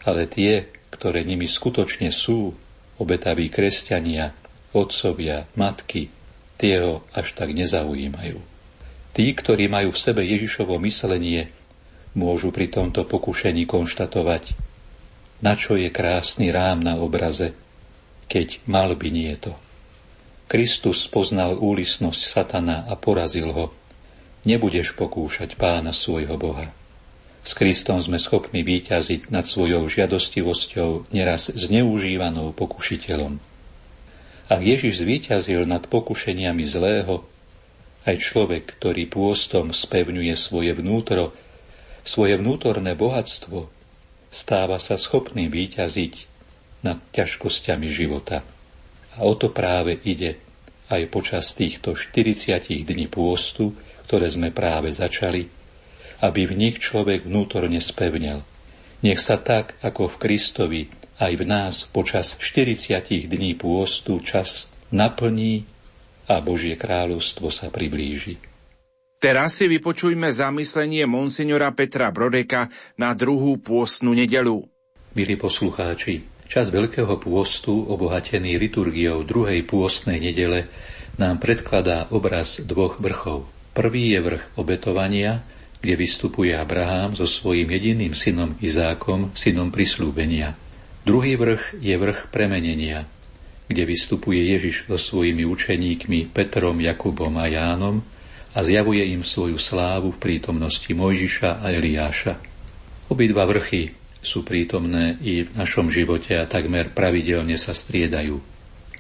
ale tie, ktoré nimi skutočne sú, obetaví kresťania, otcovia, matky, tie ho až tak nezaujímajú. Tí, ktorí majú v sebe Ježišovo myslenie, môžu pri tomto pokušení konštatovať, na čo je krásny rám na obraze, keď mal by nie to. Kristus poznal úlisnosť satana a porazil ho. Nebudeš pokúšať Pána svojho Boha. S Kristom sme schopní víťaziť nad svojou žiadostivosťou, neraz zneužívanou pokušiteľom. Ak Ježiš zvíťazil nad pokušeniami zlého, aj človek, ktorý pôstom spevňuje svoje vnútro, svoje vnútorné bohatstvo, stáva sa schopný víťaziť nad ťažkosťami života. A o to práve ide aj počas týchto štyridsať dní pôstu, ktoré sme práve začali, aby v nich človek vnútorne spevnel. Nech sa tak, ako v Kristovi, aj v nás počas štyridsať dní pôstu čas naplní a Božie kráľovstvo sa priblíži. Teraz si vypočujme zamyslenie monsignora Petra Brodeka na druhú pôstnu nedeľu. Milí poslucháči, čas Veľkého pôstu, obohatený liturgiou druhej pôstnej nedele, nám predkladá obraz dvoch vrchov. Prvý je vrch obetovania, kde vystupuje Abraham so svojím jediným synom Izákom, synom prisľúbenia. Druhý vrch je vrch premenenia, kde vystupuje Ježiš so svojimi učeníkmi Petrom, Jakubom a Jánom, a zjavuje im svoju slávu v prítomnosti Mojžiša a Eliáša. Obidva vrchy sú prítomné i v našom živote a takmer pravidelne sa striedajú.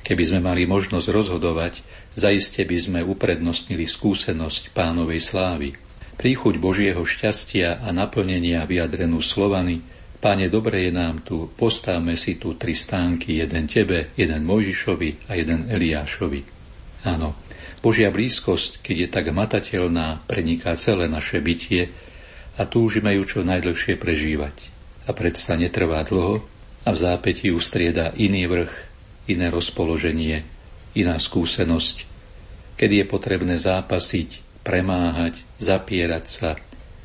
Keby sme mali možnosť rozhodovať, zaiste by sme uprednostnili skúsenosť Pánovej slávy. Príchuť Božieho šťastia a naplnenia vyjadrenú slovami Páne, dobre je nám tu, postavme si tu tri stánky, jeden Tebe, jeden Mojžišovi a jeden Eliášovi. Áno, Božia blízkosť, keď je tak hmatateľná, preniká celé naše bytie a túžime ju čo najdlhšie prežívať. A predsa netrvá dlho a v zápätí ustrieda iný vrch, iné rozpoloženie, iná skúsenosť, kedy je potrebné zápasiť, premáhať, zapierať sa,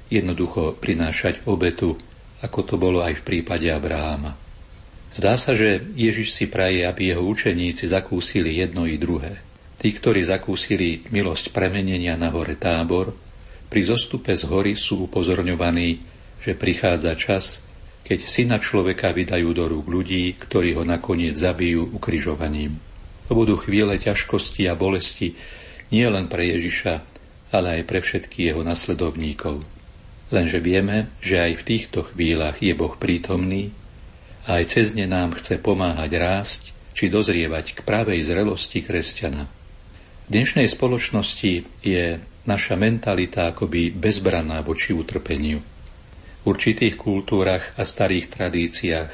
jednoducho prinášať obetu, ako to bolo aj v prípade Abraháma. Zdá sa, že Ježiš si praje, aby jeho učeníci zakúsili jedno i druhé. Tí, ktorí zakúsili milosť premenenia na hore Tábor, pri zostupe z hory sú upozorňovaní, že prichádza čas, keď syna človeka vydajú do rúk ľudí, ktorí ho nakoniec zabijú ukrižovaním. To budú chvíle ťažkosti a bolesti nielen pre Ježiša, ale aj pre všetkých jeho nasledovníkov. Lenže vieme, že aj v týchto chvíľach je Boh prítomný a aj cez ne nám chce pomáhať rásť či dozrievať k pravej zrelosti kresťana. V dnešnej spoločnosti je naša mentalita akoby bezbranná voči utrpeniu. určitých kultúrach a starých tradíciách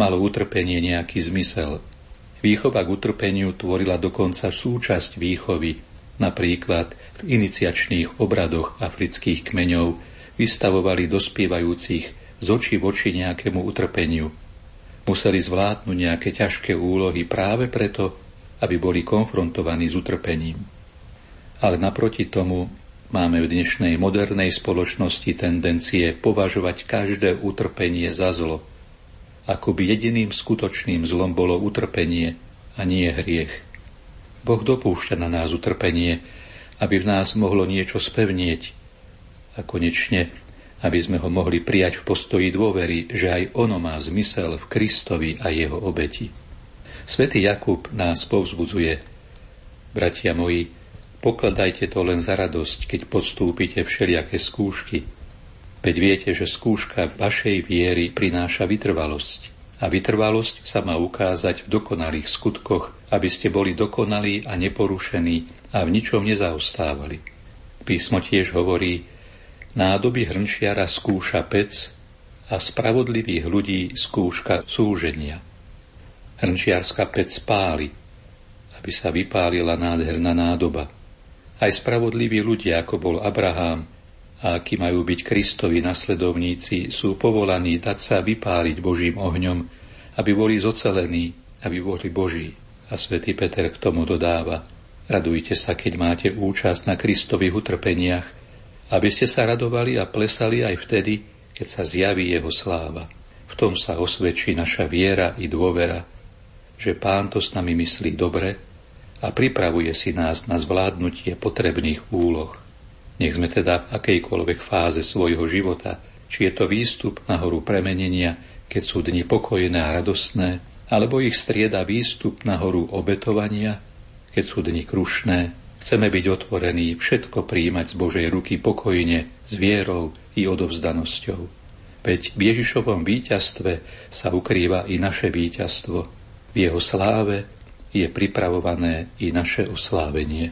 malo utrpenie nejaký zmysel. Výchova k utrpeniu tvorila dokonca súčasť výchovy, napríklad v iniciačných obradoch afrických kmeňov vystavovali dospievajúcich z očí v oči nejakému utrpeniu. Museli zvládnuť nejaké ťažké úlohy práve preto, aby boli konfrontovaní s utrpením. Ale naproti tomu máme v dnešnej modernej spoločnosti tendencie považovať každé utrpenie za zlo, akoby jediným skutočným zlom bolo utrpenie a nie hriech. Boh dopúšťa na nás utrpenie, aby v nás mohlo niečo spevnieť a konečne, aby sme ho mohli prijať v postoji dôvery, že aj ono má zmysel v Kristovi a jeho obeti. Svätý Jakub nás povzbudzuje: bratia moji, pokladajte to len za radosť, keď podstúpite všelijaké skúšky, veď viete, že skúška vašej viery prináša vytrvalosť. A vytrvalosť sa má ukázať v dokonalých skutkoch, aby ste boli dokonalí a neporušení a v ničom nezaostávali. Písmo tiež hovorí: nádoby hrnčiara skúša pec a spravodlivých ľudí skúška súženia. Hrnčiarska pec páli, aby sa vypálila nádherná nádoba. Aj spravodliví ľudia, ako bol Abraham, a akí majú byť Kristovi nasledovníci, sú povolaní dať sa vypáliť Božím ohňom, aby boli zocelení, aby boli Boží. A svätý Peter k tomu dodáva: radujte sa, keď máte účasť na Kristových utrpeniach, aby ste sa radovali a plesali aj vtedy, keď sa zjaví jeho sláva. V tom sa osvedčí naša viera i dôvera, že Pán to s nami myslí dobre a pripravuje si nás na zvládnutie potrebných úloh. Nech sme teda v akejkoľvek fáze svojho života, či je to výstup na horu premenenia, keď sú dni pokojné a radostné, alebo ich strieda výstup na horu obetovania, keď sú dni krušné, chceme byť otvorení, všetko prijímať z Božej ruky pokojne, s vierou i odovzdanosťou. Veď v Ježišovom víťazstve sa ukrýva i naše víťazstvo. V jeho sláve je pripravované i naše oslávenie.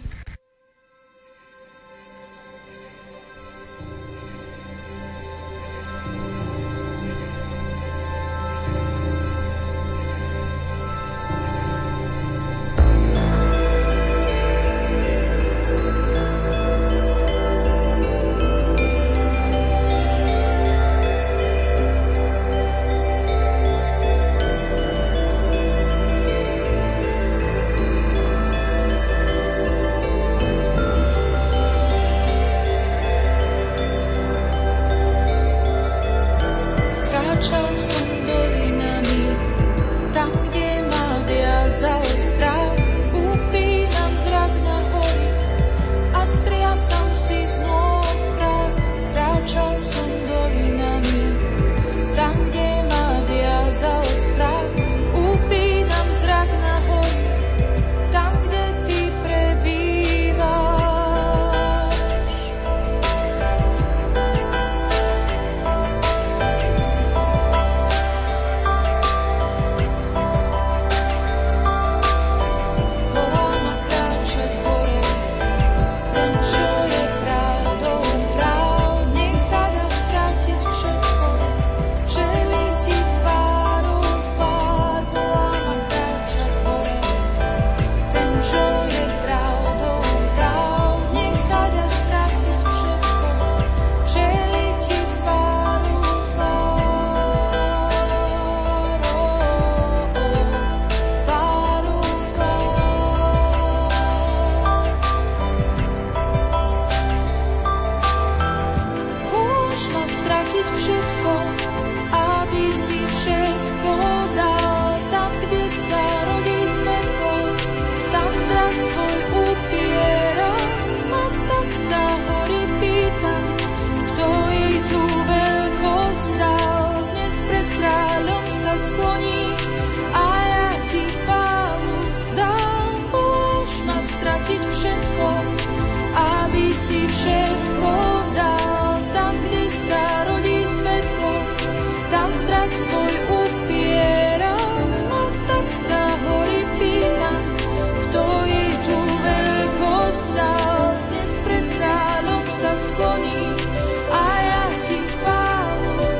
Dnes pred kráľom sa skloní a ja ti chválu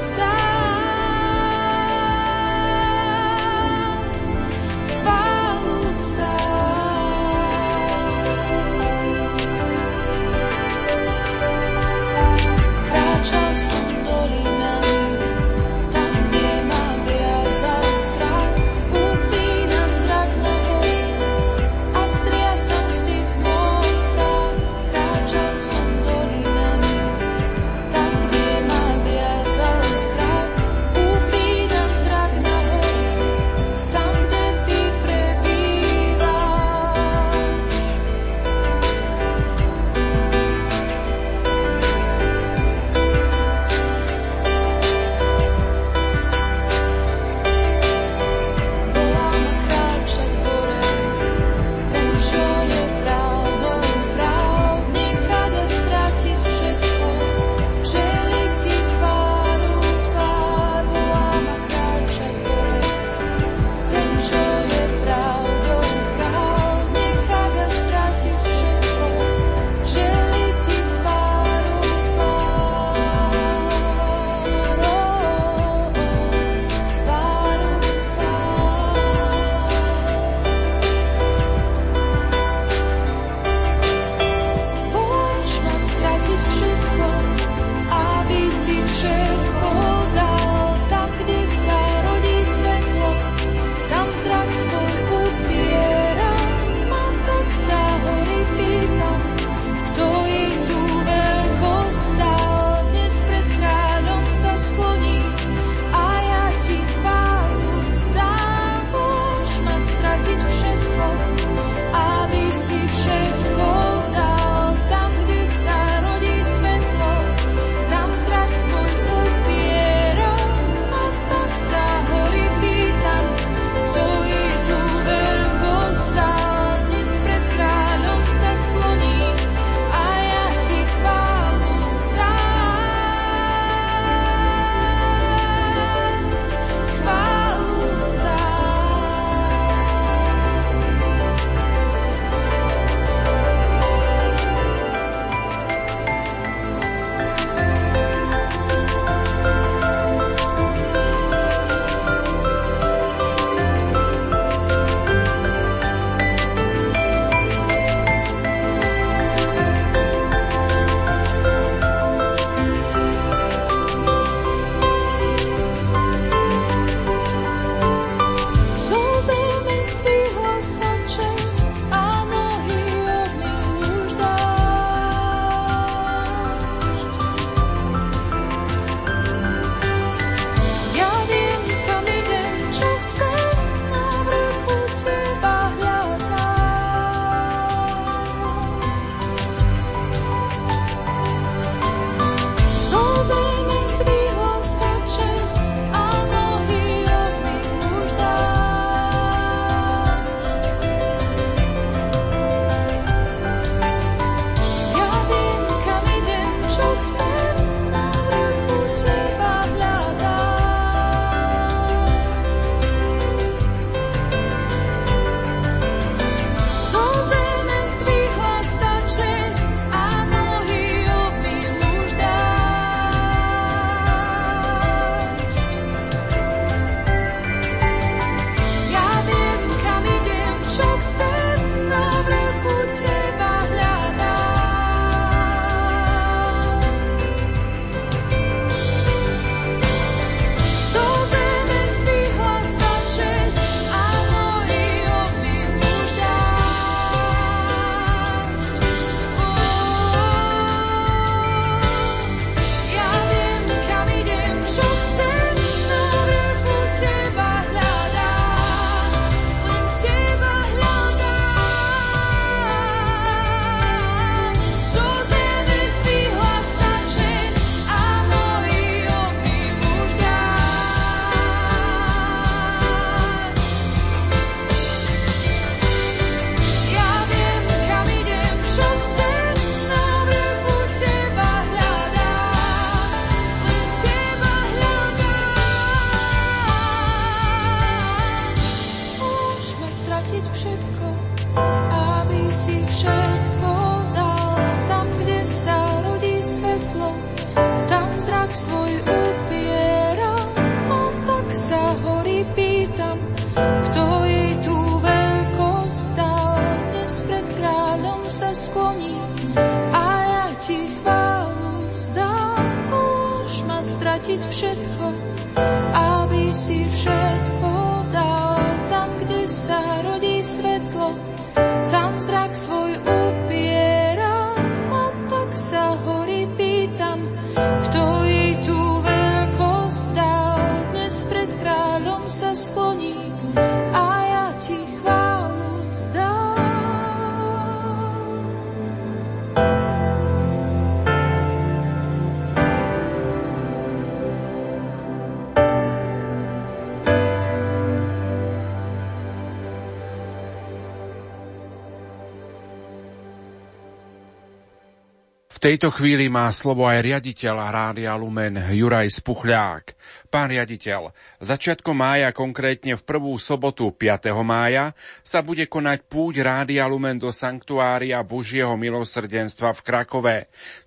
V tejto chvíli má slovo aj riaditeľ Rádia Lumen Juraj Spuchliák. Pán riaditeľ, začiatkom mája, konkrétne v prvú sobotu piateho mája, sa bude konať púť Rádia Lumen do Sanktuária Božieho milosrdenstva v Krakove.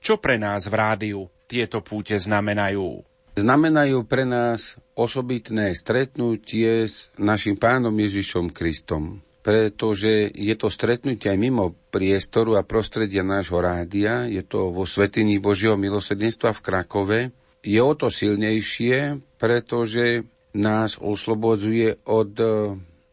Čo pre nás v rádiu tieto púte znamenajú? Znamenajú pre nás osobitné stretnutie s našim Pánom Ježišom Kristom, pretože je to stretnutie aj mimo priestoru a prostredia nášho rádia, je to vo Svätyni Božieho milosrdenstva v Krakove. Je o to silnejšie, pretože nás oslobodzuje od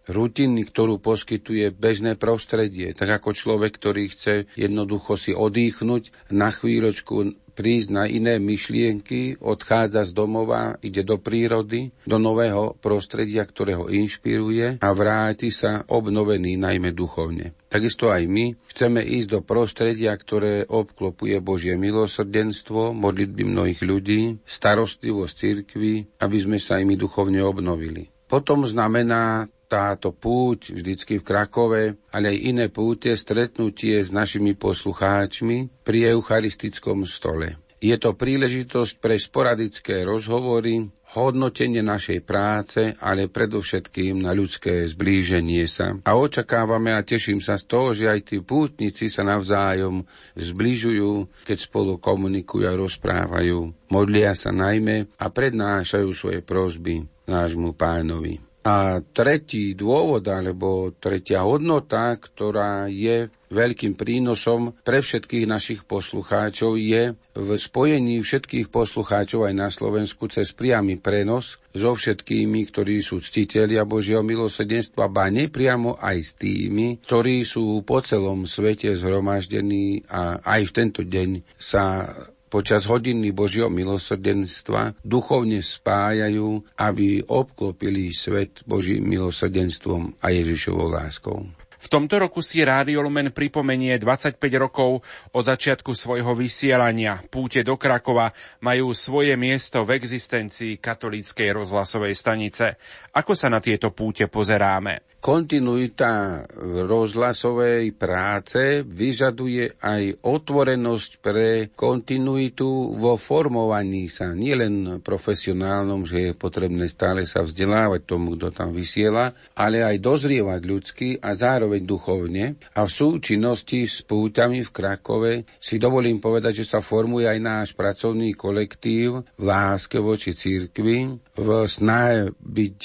rutiny, ktorú poskytuje bežné prostredie. Tak ako človek, ktorý chce jednoducho si odýchnuť, na chvíľočku prísť na iné myšlienky, odchádza z domova, ide do prírody, do nového prostredia, ktoré ho inšpiruje a vráti sa obnovený najmä duchovne. Takisto aj my chceme ísť do prostredia, ktoré obklopuje Božie milosrdenstvo, modlitby mnohých ľudí, starostlivosť cirkvi, aby sme sa aj my duchovne obnovili. Potom znamená táto púť vždycky v Krakove, ale aj iné púte, stretnutie s našimi poslucháčmi pri eucharistickom stole. Je to príležitosť pre sporadické rozhovory, hodnotenie našej práce, ale predovšetkým na ľudské zblíženie sa. A očakávame a teším sa z toho, že aj tí pútnici sa navzájom zbližujú, keď spolu komunikujú a rozprávajú. Modlia sa najmä a prednášajú svoje prosby nášmu Pánovi. A tretí dôvod, alebo tretia hodnota, ktorá je veľkým prínosom pre všetkých našich poslucháčov, je v spojení všetkých poslucháčov aj na Slovensku cez priamy prenos so všetkými, ktorí sú ctitelia Božieho milosrdenstva, ba nepriamo aj s tými, ktorí sú po celom svete zhromaždení a aj v tento deň sa počas hodiny Božieho milosrdenstva duchovne spájajú, aby obklopili svet Božím milosrdenstvom a Ježišovou láskou. V tomto roku si Rádio Lumen pripomenie dvadsaťpäť rokov od začiatku svojho vysielania. Púte do Krakova majú svoje miesto v existencii katolíckej rozhlasovej stanice. Ako sa na tieto púte pozeráme? Kontinuita rozhlasovej práce vyžaduje aj otvorenosť pre kontinuitu vo formovaní sa, nielen profesionálnom, že je potrebné stále sa vzdelávať tomu, kto tam vysiela, ale aj dozrievať ľudsky a zároveň duchovne. A v súčinnosti s púťami v Krakove si dovolím povedať, že sa formuje aj náš pracovný kolektív v láske voči cirkvi, v snahe byť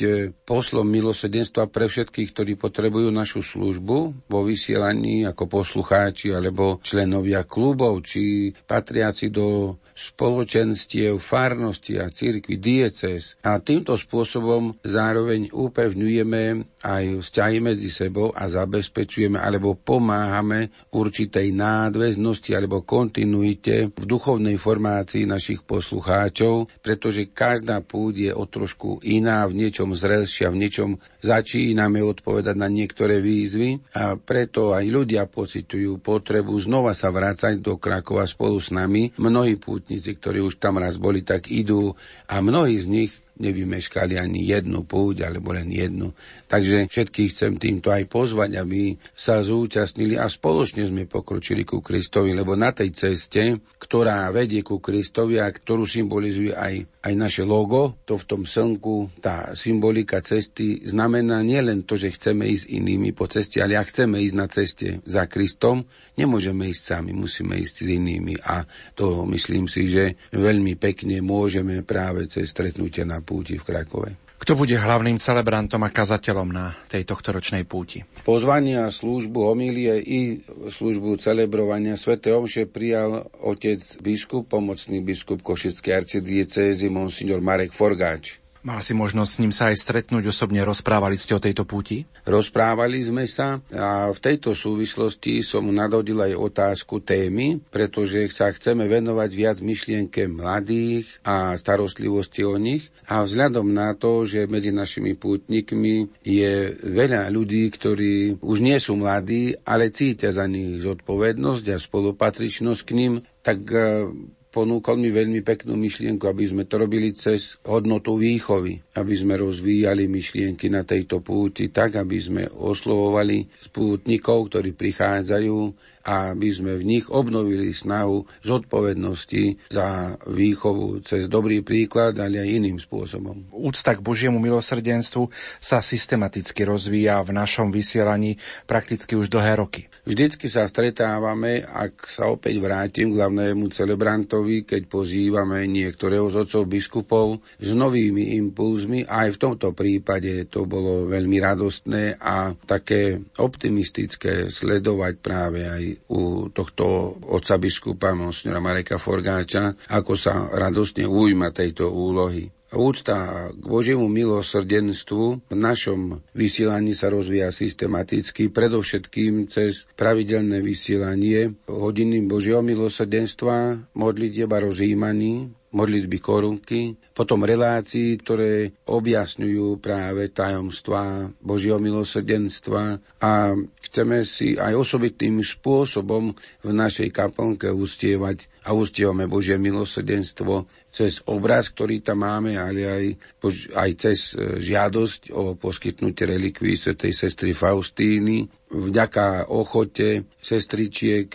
poslom milosrdenstva pre všetkých, ktorí potrebujú našu službu vo vysielaní ako poslucháči alebo členovia klubov, či patriaci do spoločenstiev, farnosti a cirkvi, diecéz. A týmto spôsobom zároveň upevňujeme aj vzťahy medzi sebou a zabezpečujeme alebo pomáhame určitej nádväznosti alebo kontinuite v duchovnej formácii našich poslucháčov, pretože každá púť je o trošku iná, v niečom zrelšia, v niečom začíname odpovedať na niektoré výzvy a preto aj ľudia pociťujú potrebu znova sa vrácať do Krakova spolu s nami. Mnohí pútnici, ktorí už tam raz boli, tak idú a mnohí z nich nevymeškali ani jednu púť, alebo len jednu. Takže všetkých chcem týmto aj pozvať, aby sa zúčastnili a spoločne sme pokročili ku Kristovi, lebo na tej ceste, ktorá vedie ku Kristovi a ktorú symbolizuje aj, aj naše logo, to v tom slnku, tá symbolika cesty znamená nielen to, že chceme ísť inými po ceste, ale ak chceme ísť na ceste za Kristom, nemôžeme ísť sami, musíme ísť s inými a to myslím si, že veľmi pekne môžeme práve cez stretnutie na púti v Krakove. Kto bude hlavným celebrantom a kazateľom na tej tohtoročnej púti? Pozvania službu homilie i službu celebrovania svätej omše prijal otec biskup, pomocný biskup Košickej arcidiecézy monsignor Marek Forgáč. Mala si možnosť s ním sa aj stretnúť osobne, rozprávali ste o tejto púti? Rozprávali sme sa a v tejto súvislosti som nadhodil aj otázku témy, pretože sa chceme venovať viac myšlienke mladých a starostlivosti o nich a vzhľadom na to, že medzi našimi pútnikmi je veľa ľudí, ktorí už nie sú mladí, ale cítia za nich zodpovednosť a spolupatričnosť k ním, tak ponúkol mi veľmi peknú myšlienku, aby sme to robili cez hodnotu výchovy, aby sme rozvíjali myšlienky na tejto púti tak, aby sme oslovovali pútnikov, ktorí prichádzajú, a aby sme v nich obnovili snahu zodpovednosti za výchovu cez dobrý príklad, ale aj iným spôsobom. Úcta k Božiemu milosrdenstvu sa systematicky rozvíja v našom vysielaní prakticky už dlhé roky. Vždycky sa stretávame, ak sa opäť vrátim k hlavnému celebrantovi, keď pozývame niektorého z otcov biskupov s novými impulzmi. Aj v tomto prípade to bolo veľmi radostné a také optimistické sledovať práve aj u tohto otca biskupa monsignora Mareka Forgáča, ako sa radostne ujíma tejto úlohy. Úcta k Božiemu milosrdenstvu v našom vysielaní sa rozvíja systematicky, predovšetkým cez pravidelné vysielanie hodiny Božieho milosrdenstva, modlitieb a rozjímaní, modlitby korunky, potom relácií, ktoré objasňujú práve tajomstvá Božieho milosrdenstva, a chceme si aj osobitným spôsobom v našej kaplnke ustievať a ustievame Božie milosrdenstvo cez obraz, ktorý tam máme, ale aj, aj cez žiadosť o poskytnutie relikví svätej sestry Faustíny. Vďaka ochote sestričiek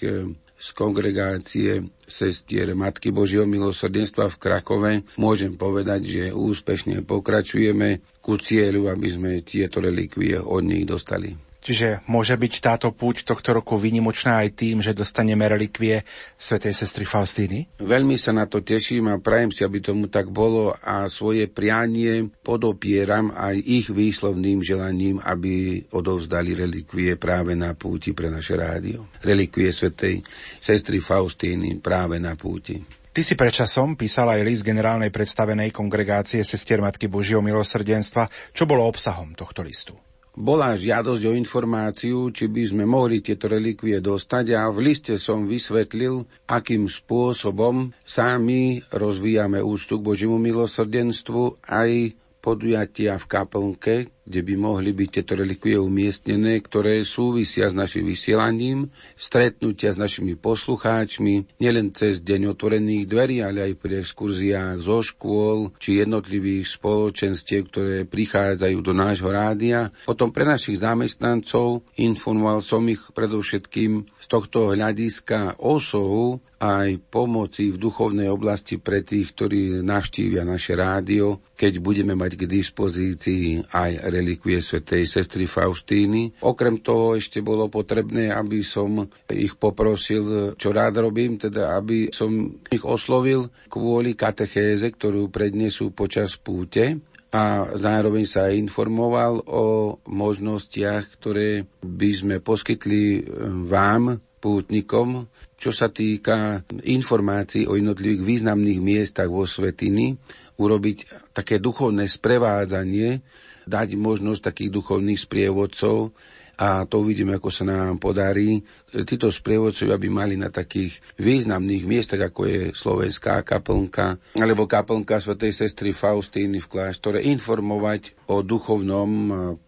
z kongregácie sestier Matky Božieho milosrdenstva v Krakove môžem povedať, že úspešne pokračujeme ku cieľu, aby sme tieto relikvie od nich dostali. Čiže môže byť táto púť tohto roku výnimočná aj tým, že dostaneme relikvie svätej sestry Faustíny? Veľmi sa na to teším a prajem si, aby tomu tak bolo, a svoje prianie podopieram aj ich výslovným želaním, aby odovzdali relikvie práve na púti pre naše rádio. Relikvie svätej sestry Faustíny práve na púti. Ty si predčasom písal aj list generálnej predstavenej kongregácie sestier Matky Božieho milosrdenstva. Čo bolo obsahom tohto listu? Bola žiadosť o informáciu, či by sme mohli tieto relikvie dostať, a v liste som vysvetlil, akým spôsobom sami rozvíjame úctu k Božiemu milosrdenstvu aj podujatia v kaplnke, kde by mohli byť tieto relikvie umiestnené, ktoré súvisia s našim vysielaním, stretnutia s našimi poslucháčmi, nielen cez deň otvorených dverí, ale aj pri exkurziách zo škôl či jednotlivých spoločenstiev, ktoré prichádzajú do nášho rádia. Potom pre našich zamestnancov informoval som ich predovšetkým z tohto hľadiska osohu aj pomoci v duchovnej oblasti pre tých, ktorí navštívia naše rádio, keď budeme mať k dispozícii aj relikvie svätej sestry Faustíny. Okrem toho ešte bolo potrebné, aby som ich poprosil, čo rád robím, teda aby som ich oslovil kvôli katechéze, ktorú prednesú počas púte, a zároveň sa informoval o možnostiach, ktoré by sme poskytli vám, pútnikom, čo sa týka informácií o jednotlivých významných miestach vo Svätini, urobiť také duchovné sprevádzanie, dať možnosť takých duchovných sprievodcov, a to uvidíme, ako sa nám podarí. Títo sprievodcovia by mali na takých významných miestach, ako je Slovenská kaplnka alebo kaplnka svätej sestry Faustíny v kláštore, informovať o duchovnom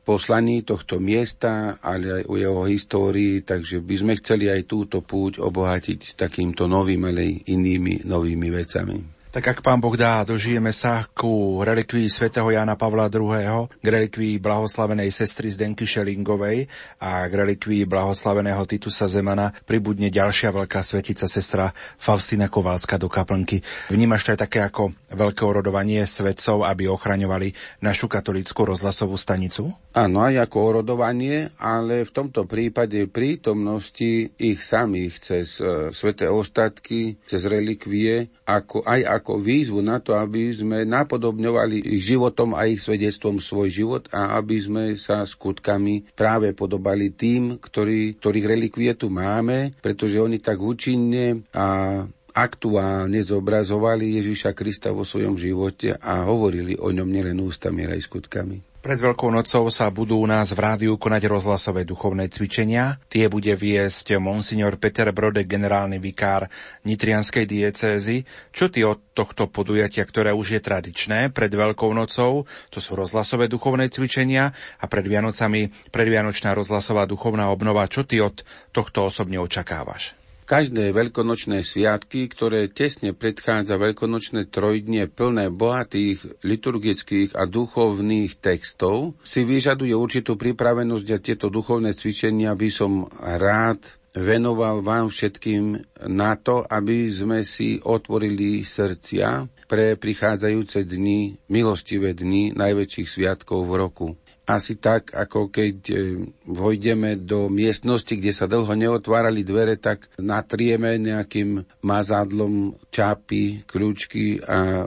poslaní tohto miesta, ale aj o jeho histórii, takže by sme chceli aj túto púť obohatiť takýmto novým, ale inými novými vecami. Tak ak Pán Boh dá, dožijeme sa ku relikvii svätého Jána Pavla druhého., k relikvii blahoslavenej sestry Zdenky Šelingovej a k relikvii blahoslaveného Titusa Zemana pribudne ďalšia veľká svetica sestra Faustina Koválska do kaplnky. Vnímaš to aj také ako veľké orodovanie svetcov, aby ochraňovali našu katolícku rozhlasovú stanicu? Áno, aj ako orodovanie, ale v tomto prípade prítomnosti ich samých cez sväté ostatky, cez relikvie, ako aj ako ako výzvu na to, aby sme napodobňovali ich životom a ich svedectvom svoj život a aby sme sa skutkami práve podobali tým, ktorý, ktorých relikvie tu máme, pretože oni tak účinne a aktuálne zobrazovali Ježiša Krista vo svojom živote a hovorili o ňom nielen ústami, ale aj skutkami. Pred Veľkou nocou sa budú u nás v rádiu konať rozhlasové duchovné cvičenia. Tie bude viesť monsignor Peter Brodek, generálny vikár Nitrianskej diecézy. Čo ty od tohto podujatia, ktoré už je tradičné pred Veľkou nocou? To sú rozhlasové duchovné cvičenia a pred Vianocami predvianočná rozhlasová duchovná obnova. Čo ty od tohto osobne očakávaš? Každé veľkonočné sviatky, ktoré tesne predchádza veľkonočné trojdnie plné bohatých liturgických a duchovných textov, si vyžaduje určitú pripravenosť, a tieto duchovné cvičenia by som rád venoval vám všetkým na to, aby sme si otvorili srdcia pre prichádzajúce dni, milostivé dni najväčších sviatkov v roku. asi tak, ako keď vojdeme do miestnosti, kde sa dlho neotvárali dvere, tak natrieme nejakým mazadlom čápy, kľúčky a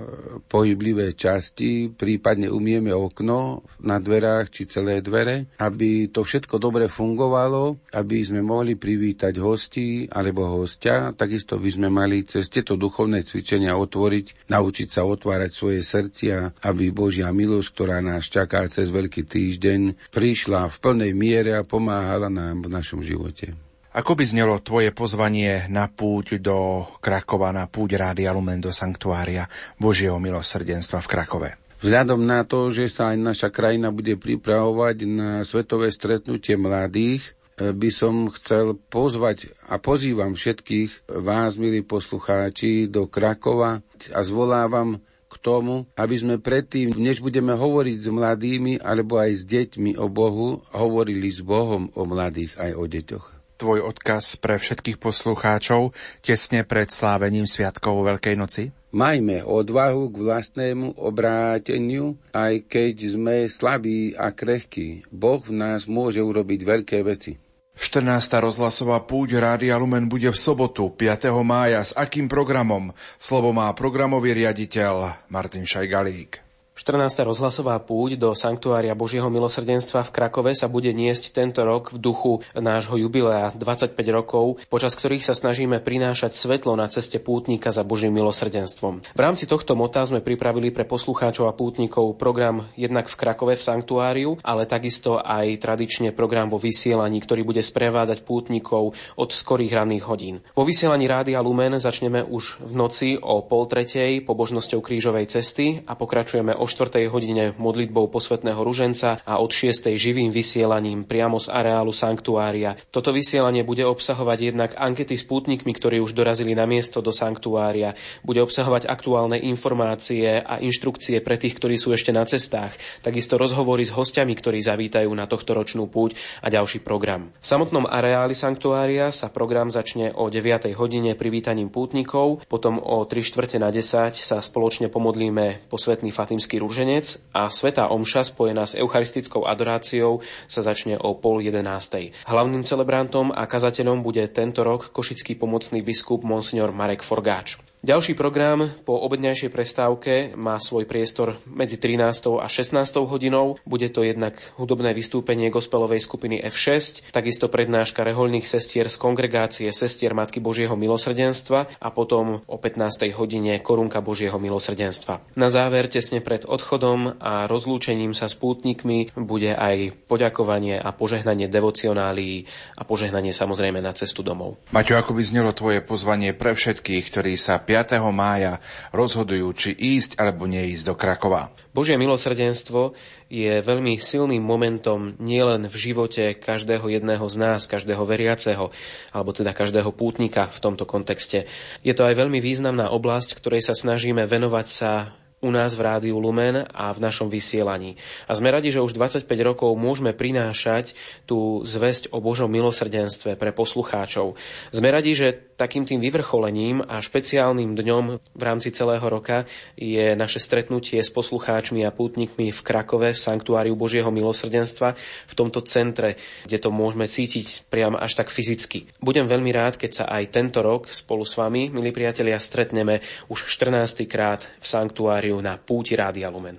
pohyblivé časti, prípadne umieme okno na dverách či celé dvere, aby to všetko dobre fungovalo, aby sme mohli privítať hostí alebo hostia. Takisto by sme mali cez tieto duchovné cvičenia otvoriť, naučiť sa otvárať svoje srdcia, aby Božia milosť, ktorá nás čaká cez veľký týždeň, týždeň prišla v plnej miere a pomáhala nám v našom živote. Ako by znelo tvoje pozvanie na púť do Krakova, na púť Rádia Lumen do Sanktuária Božieho milosrdenstva v Krakove? Vzhľadom na to, že sa aj naša krajina bude pripravovať na svetové stretnutie mladých, by som chcel pozvať a pozývam všetkých vás, milí poslucháči, do Krakova a zvolávam k tomu, aby sme predtým, než budeme hovoriť s mladými alebo aj s deťmi o Bohu, hovorili s Bohom o mladých aj o deťoch. Tvoj odkaz pre všetkých poslucháčov tesne pred slávením sviatkov Veľkej noci? Majme odvahu k vlastnému obráteniu, aj keď sme slabí a krehkí. Boh v nás môže urobiť veľké veci. štrnásta rozhlasová púť Rádia Lumen bude v sobotu piateho mája. S akým programom? Slovo má programový riaditeľ Martin Šajgalík. štrnásta rozhlasová púť do Sanktuária Božieho milosrdenstva v Krakove sa bude niesť tento rok v duchu nášho jubilea dvadsaťpäť rokov, počas ktorých sa snažíme prinášať svetlo na ceste pútnika za Božím milosrdenstvom. V rámci tohto mota sme pripravili pre poslucháčov a pútnikov program jednak v Krakove v Sanktuáriu, ale takisto aj tradične program vo vysielaní, ktorý bude sprevádzať pútnikov od skorých ranných hodín. Vo vysielaní Rádia Lumen začneme už v noci o pol tretej pobožnosťou Krížovej cesty a pokračujeme o štvrtej hodine modlitbou posvätného ruženca a od šiestej živým vysielaním priamo z areálu sanktuária. Toto vysielanie bude obsahovať jednak ankety s pútnikmi, ktorí už dorazili na miesto do sanktuária. Bude obsahovať aktuálne informácie a inštrukcie pre tých, ktorí sú ešte na cestách. Takisto rozhovory s hosťami, ktorí zavítajú na tohtoročnú púť a ďalší program. V samotnom areáli sanktuária sa program začne o deviatej hodine privítaním pútnikov, potom o tri štvrte na desať sa spoločne pomodlíme posvätný fatímsky rúženec a svätá omša spojená s eucharistickou adoráciou sa začne o pol jedenástej. Hlavným celebrantom a kazateľom bude tento rok košický pomocný biskup monsignor Marek Forgáč. Ďalší program po obedňajšej prestávke má svoj priestor medzi trinástou a šestnástou hodinou. Bude to jednak hudobné vystúpenie gospelovej skupiny ef šesť, takisto prednáška rehoľných sestier z kongregácie sestier Matky Božieho milosrdenstva a potom o pätnástej hodine korunka Božieho milosrdenstva. Na záver, tesne pred odchodom a rozlúčením sa s pútnikmi bude aj poďakovanie a požehnanie devocionálií a požehnanie samozrejme na cestu domov. Maťo, ako by znelo tvoje pozvanie pre všetkých, ktorí sa piateho mája rozhodujú, či ísť alebo neísť do Krakova? Božie milosrdenstvo je veľmi silným momentom nielen v živote každého jedného z nás, každého veriaceho, alebo teda každého pútnika v tomto kontexte. Je to aj veľmi významná oblasť, ktorej sa snažíme venovať sa u nás v Rádiu Lumen a v našom vysielaní. A sme radi, že už dvadsaťpäť rokov môžeme prinášať tú zvesť o Božom milosrdenstve pre poslucháčov. Sme radi, že takým tým vyvrcholením a špeciálnym dňom v rámci celého roka je naše stretnutie s poslucháčmi a pútnikmi v Krakove, v Sanktuáriu Božieho milosrdenstva, v tomto centre, kde to môžeme cítiť priam až tak fyzicky. Budem veľmi rád, keď sa aj tento rok spolu s vami, milí priatelia, stretneme už štrnásty krát v Sanktuáriu na púti Rádia Lumen.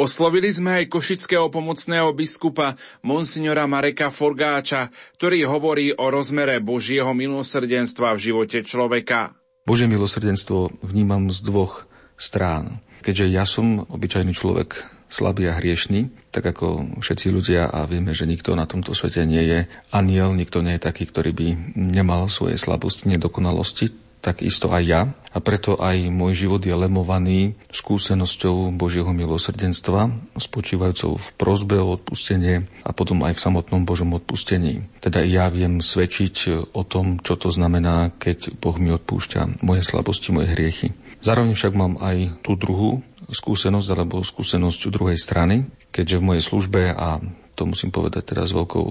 Oslovili sme aj košického pomocného biskupa monsignora Mareka Forgáča, ktorý hovorí o rozmere Božieho milosrdenstva v živote človeka. Božie milosrdenstvo vnímam z dvoch strán. Keďže ja som obyčajný človek, slabý a hriešný, tak ako všetci ľudia, a vieme, že nikto na tomto svete nie je aniel, nikto nie je taký, ktorý by nemal svoje slabosti, nedokonalosti, tak isto aj ja, a preto aj môj život je lemovaný skúsenosťou Božieho milosrdenstva, spočívajúcou v prosbe o odpustenie a potom aj v samotnom Božom odpustení. Teda ja viem svedčiť o tom, čo to znamená, keď Boh mi odpúšťa moje slabosti, moje hriechy. Zároveň však mám aj tú druhú skúsenosť, alebo skúsenosť druhej strany, keďže v mojej službe a v to musím povedať teraz veľkou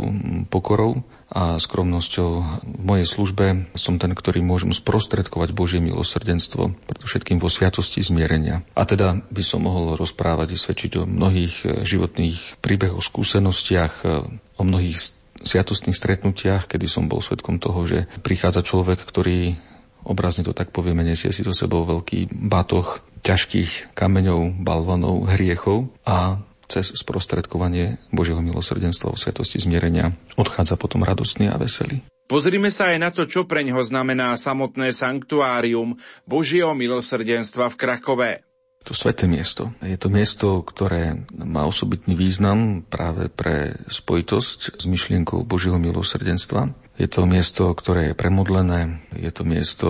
pokorou a skromnosťou. V mojej službe som ten, ktorý môžem sprostredkovať Božie milosrdenstvo, predovšetkým vo sviatosti zmierenia. A teda by som mohol rozprávať a svedčiť o mnohých životných príbehoch, skúsenostiach, o mnohých sviatostných stretnutiach, kedy som bol svedkom toho, že prichádza človek, ktorý, obrazne to tak povieme, nesie si do sebou veľký batoh ťažkých kameňov, balvanov, hriechov a cez sprostredkovanie Božieho milosrdenstva vo sviatosti zmierenia odchádza potom radostný a veselý. Pozrime sa aj na to, čo preňho znamená samotné sanktuárium Božieho milosrdenstva v Krakove. To sväté miesto. Je to miesto, ktoré má osobitný význam práve pre spojitosť s myšlienkou Božieho milosrdenstva. Je to miesto, ktoré je premodlené, je to miesto,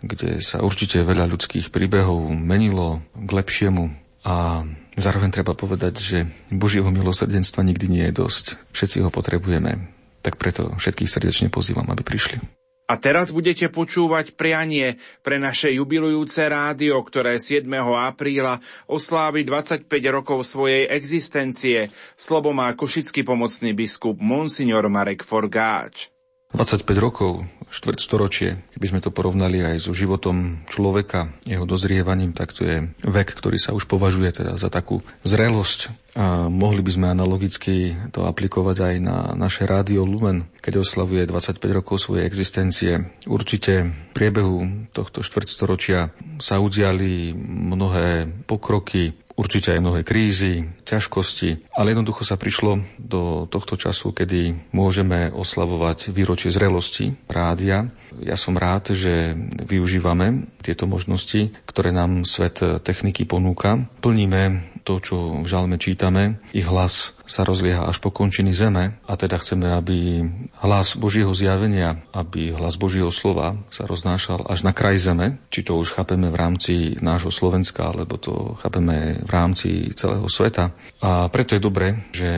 kde sa určite veľa ľudských príbehov menilo k lepšiemu a zároveň treba povedať, že Božieho milosrdenstva nikdy nie je dosť. Všetci ho potrebujeme, tak preto všetkých srdečne pozývam, aby prišli. A teraz budete počúvať prianie pre naše jubilujúce rádio, ktoré siedmeho apríla oslávi dvadsaťpäť rokov svojej existencie. Slovo má košický pomocný biskup Monsignor Marek Forgáč. dvadsaťpäť rokov, štvrtstoročie, keby sme to porovnali aj so životom človeka, jeho dozrievaním, tak to je vek, ktorý sa už považuje teda za takú zrelosť. A mohli by sme analogicky to aplikovať aj na naše rádio Lumen, keď oslavuje dvadsaťpäť rokov svojej existencie. Určite v priebehu tohto štvrtstoročia sa udiali mnohé pokroky, určite aj mnohé krízy, ťažkosti, ale jednoducho sa prišlo do tohto času, kedy môžeme oslavovať výročie zrelosti rádia. Ja som rád, že využívame tieto možnosti, ktoré nám svet techniky ponúka. Plníme to, čo v žalme čítame. Ich hlas sa rozlieha až po končiny zeme a teda chceme, aby hlas Božieho zjavenia, aby hlas Božieho slova sa roznášal až na kraj zeme. Či to už chápeme v rámci nášho Slovenska, alebo to chápeme v rámci celého sveta. A preto je dobré, že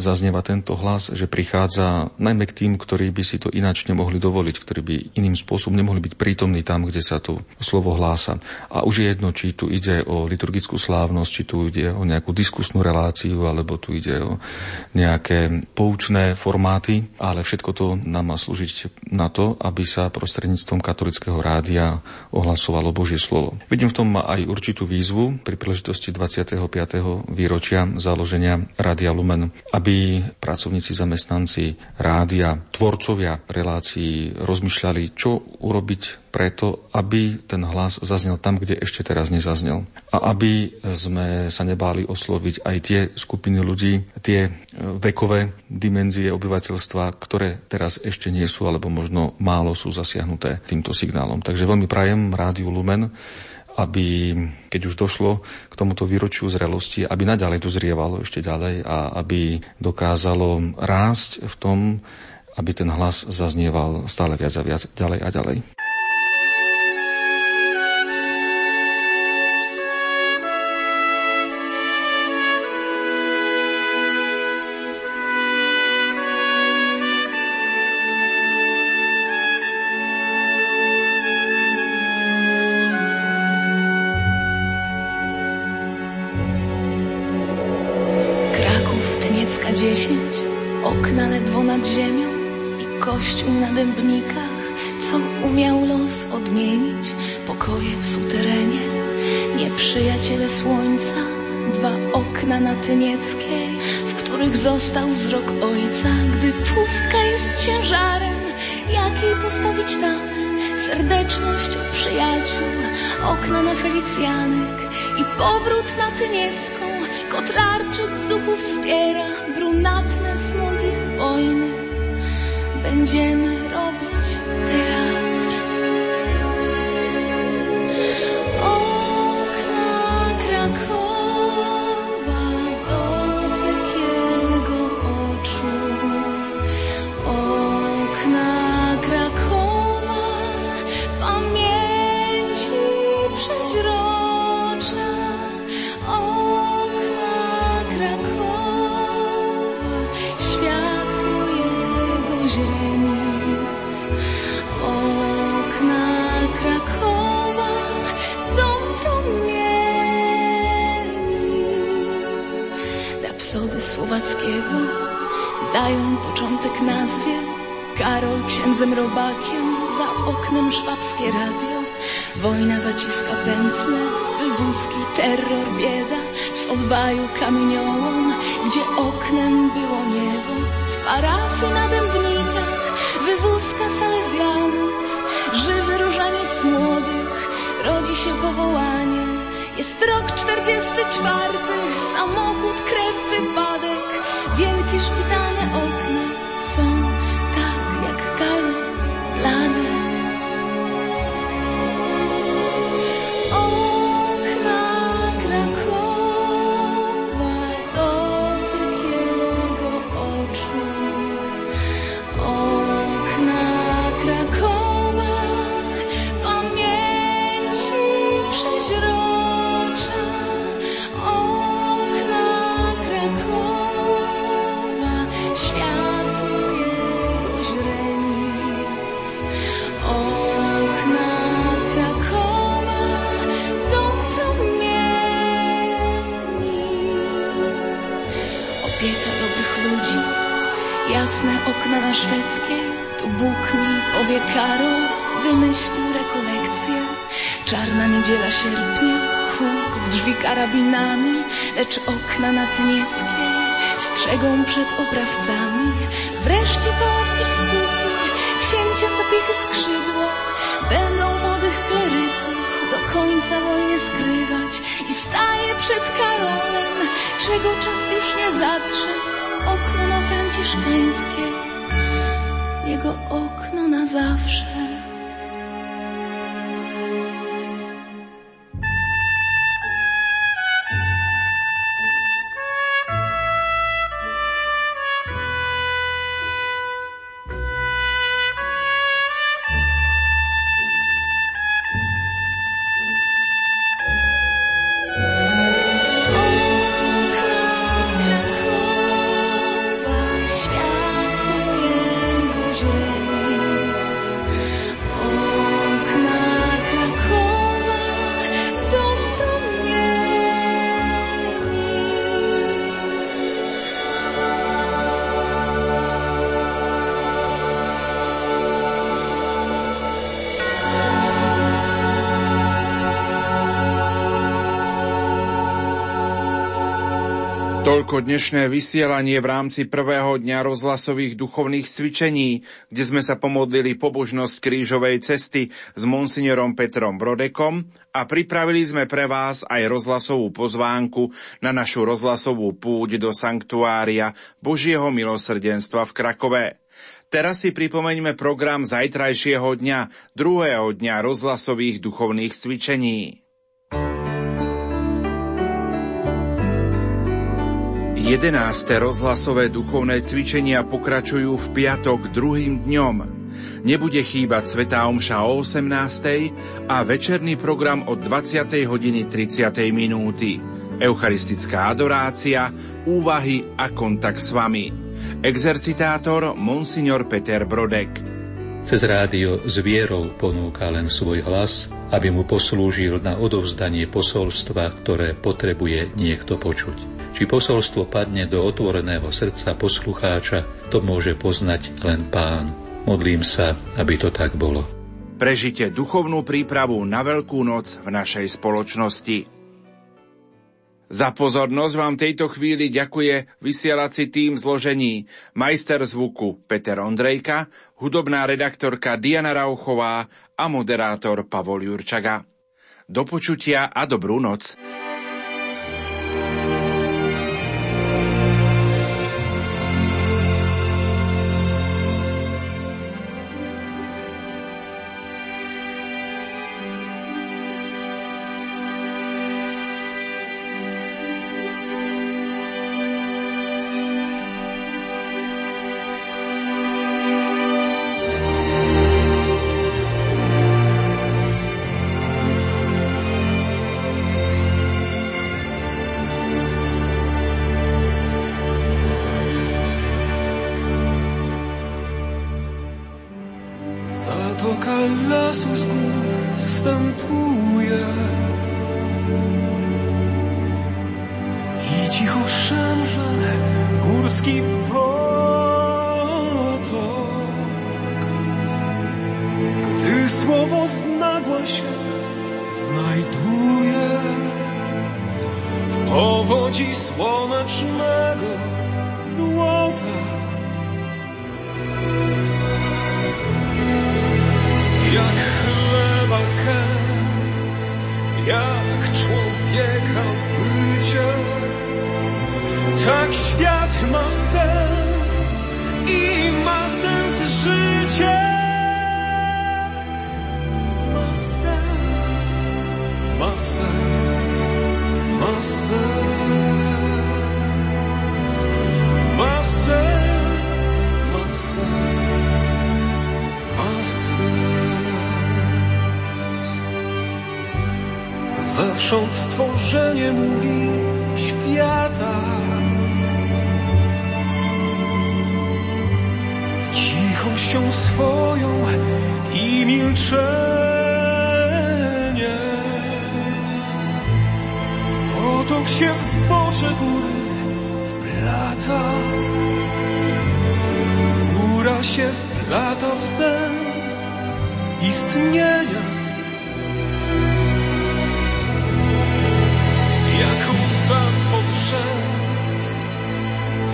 zaznieva tento hlas, že prichádza najmä k tým, ktorí by si to ináč nemohli dovoliť, ktorí by iným spôsobom nemohli byť prítomní tam, kde sa to slovo hlása. A už je jedno, či tu ide o liturgickú slávnosť, či tu ide o nejakú diskusnú reláciu, alebo tu ide o nejaké poučné formáty, ale všetko to nám má slúžiť na to, aby sa prostredníctvom katolického rádia ohlasovalo Božie slovo. Vidím v tom aj určitú výzvu pri príležitosti dvadsiateho piateho výročia založenia Rádia Lumen, aby pracovníci, zamestnanci rádia, tvorcovia relácií rozmýšľali, čo urobiť preto, aby ten hlas zaznel tam, kde ešte teraz nezaznel. A aby sme sa nebáli osloviť aj tie skupiny ľudí, tie vekové dimenzie obyvateľstva, ktoré teraz ešte nie sú, alebo možno málo sú zasiahnuté týmto signálom. Takže veľmi prajem Rádiu Lumen, aby, keď už došlo k tomuto výročiu zrelosti, aby naďalej dozrievalo ešte ďalej a aby dokázalo rásť v tom, aby ten hlas zaznieval stále viac a viac, ďalej a ďalej. Został wzrok ojca, gdy pustka jest ciężarem. Jak jej postawić tam serdeczność u przyjaciół, okno na Felicjanek i powrót na Tyniecką. Kotlarczyk w duchu wspiera brunatne smugi wojny. Będziemy robić teatr. Słowackiego dają początek nazwie Karol księdzem robakiem, za oknem szwabskie radio. Wojna zaciska pętlę, wywózki, terror, bieda. W obwaju kamieniołom, gdzie oknem było niebo. W parafii na Dębnikach wywózka salezjanów. Żywy różaniec młodych, rodzi się powołanie. Jest rok czterdziesty czwarty, samochód, krew, wypadek. Wielkie szpitalne okna są tak jak Karol blady. Okna Krakowa, dotyk jego oczu. Okna Krakowa, pamięci przeźrocze. Jasne okna na Szwedzkiej, to Bóg mi powie Karol, wymyślił rekolekcję. Czarna niedziela sierpnia, huk drzwi karabinami, lecz okna na Tynieckiej strzegą przed oprawcami. Wreszcie pałac biskupi, księcia sapiechy skrzydła, będą młodych kleryków do końca wojny skrywać. I staje przed Karolem, czego czas już nie zatrze. Okno na Franciszkańskie, jego okno na zawsze. Toľko dnešné vysielanie v rámci prvého dňa rozhlasových duchovných cvičení, kde sme sa pomodlili pobožnosť krížovej cesty s monsignorom Petrom Brodekom a pripravili sme pre vás aj rozhlasovú pozvánku na našu rozhlasovú púť do sanktuária Božieho milosrdenstva v Krakove. Teraz si pripomeňme program zajtrajšieho dňa, druhého dňa rozhlasových duchovných cvičení. jedenáste rozhlasové duchovné cvičenia pokračujú v piatok druhým dňom. Nebude chýbať svätá omša o osemnástej a večerný program od dvadsiatej hodiny tridsať minúty. Eucharistická adorácia, úvahy a kontakt s vami. Exercitátor monsignor Peter Brodek. Cez rádio s vierou ponúka len svoj hlas, aby mu poslúžil na odovzdanie posolstva, ktoré potrebuje niekto počuť. Či posolstvo padne do otvoreného srdca poslucháča, to môže poznať len Pán. Modlím sa, aby to tak bolo. Prežite duchovnú prípravu na Veľkú noc v našej spoločnosti. Za pozornosť vám tejto chvíli ďakuje vysielací tím zložení majster zvuku Peter Ondrejka, hudobná redaktorka Diana Rauchová a moderátor Pavol Jurčaga. Do počutia a dobrú noc. I cicho szemrze morský potok, gdy słowo znagła się znajduje w powodzi słonecznego złota. Jak chleba kęs, jak człowieka bycie, tak świat ma sens i ma sens życie. Ma sens, ma sens, ma sens, ma sens, ma sens, ma sens. Zewsząd stworzenie mówi świata. Cichością swoją i milczenie potok się w zbocze góry wplata. Góra się wplata w sens istnienia. Jak łza spod rzęs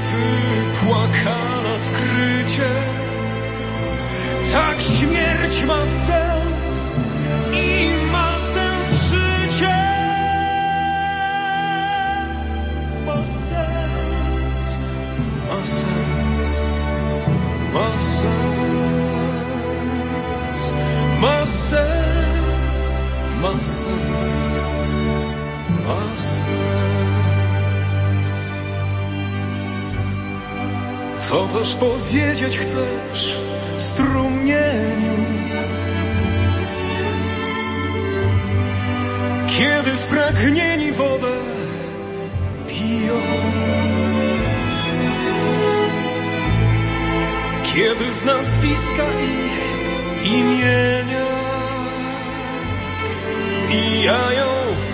wypłakana skrycie, tak śmierć ma sens i ma sens życie. Ma sens, ma sens, ma sens, ma sens, ma sens, ma sens. Co też powiedzieć chcesz strumieniu, kiedy spragnieni wodę piją, kiedy z nazwiska ich imienia mijają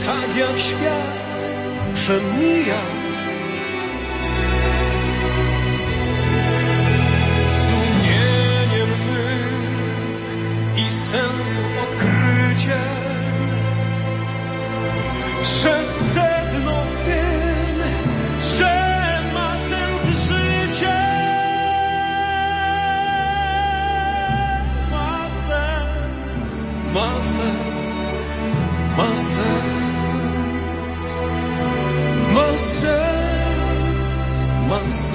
tak jak świat przemija. Sens odkrycie, że sedno w tym, że ma sens życie. Ma sens, ma sens, ma sens, ma sens, ma sens, ma sens.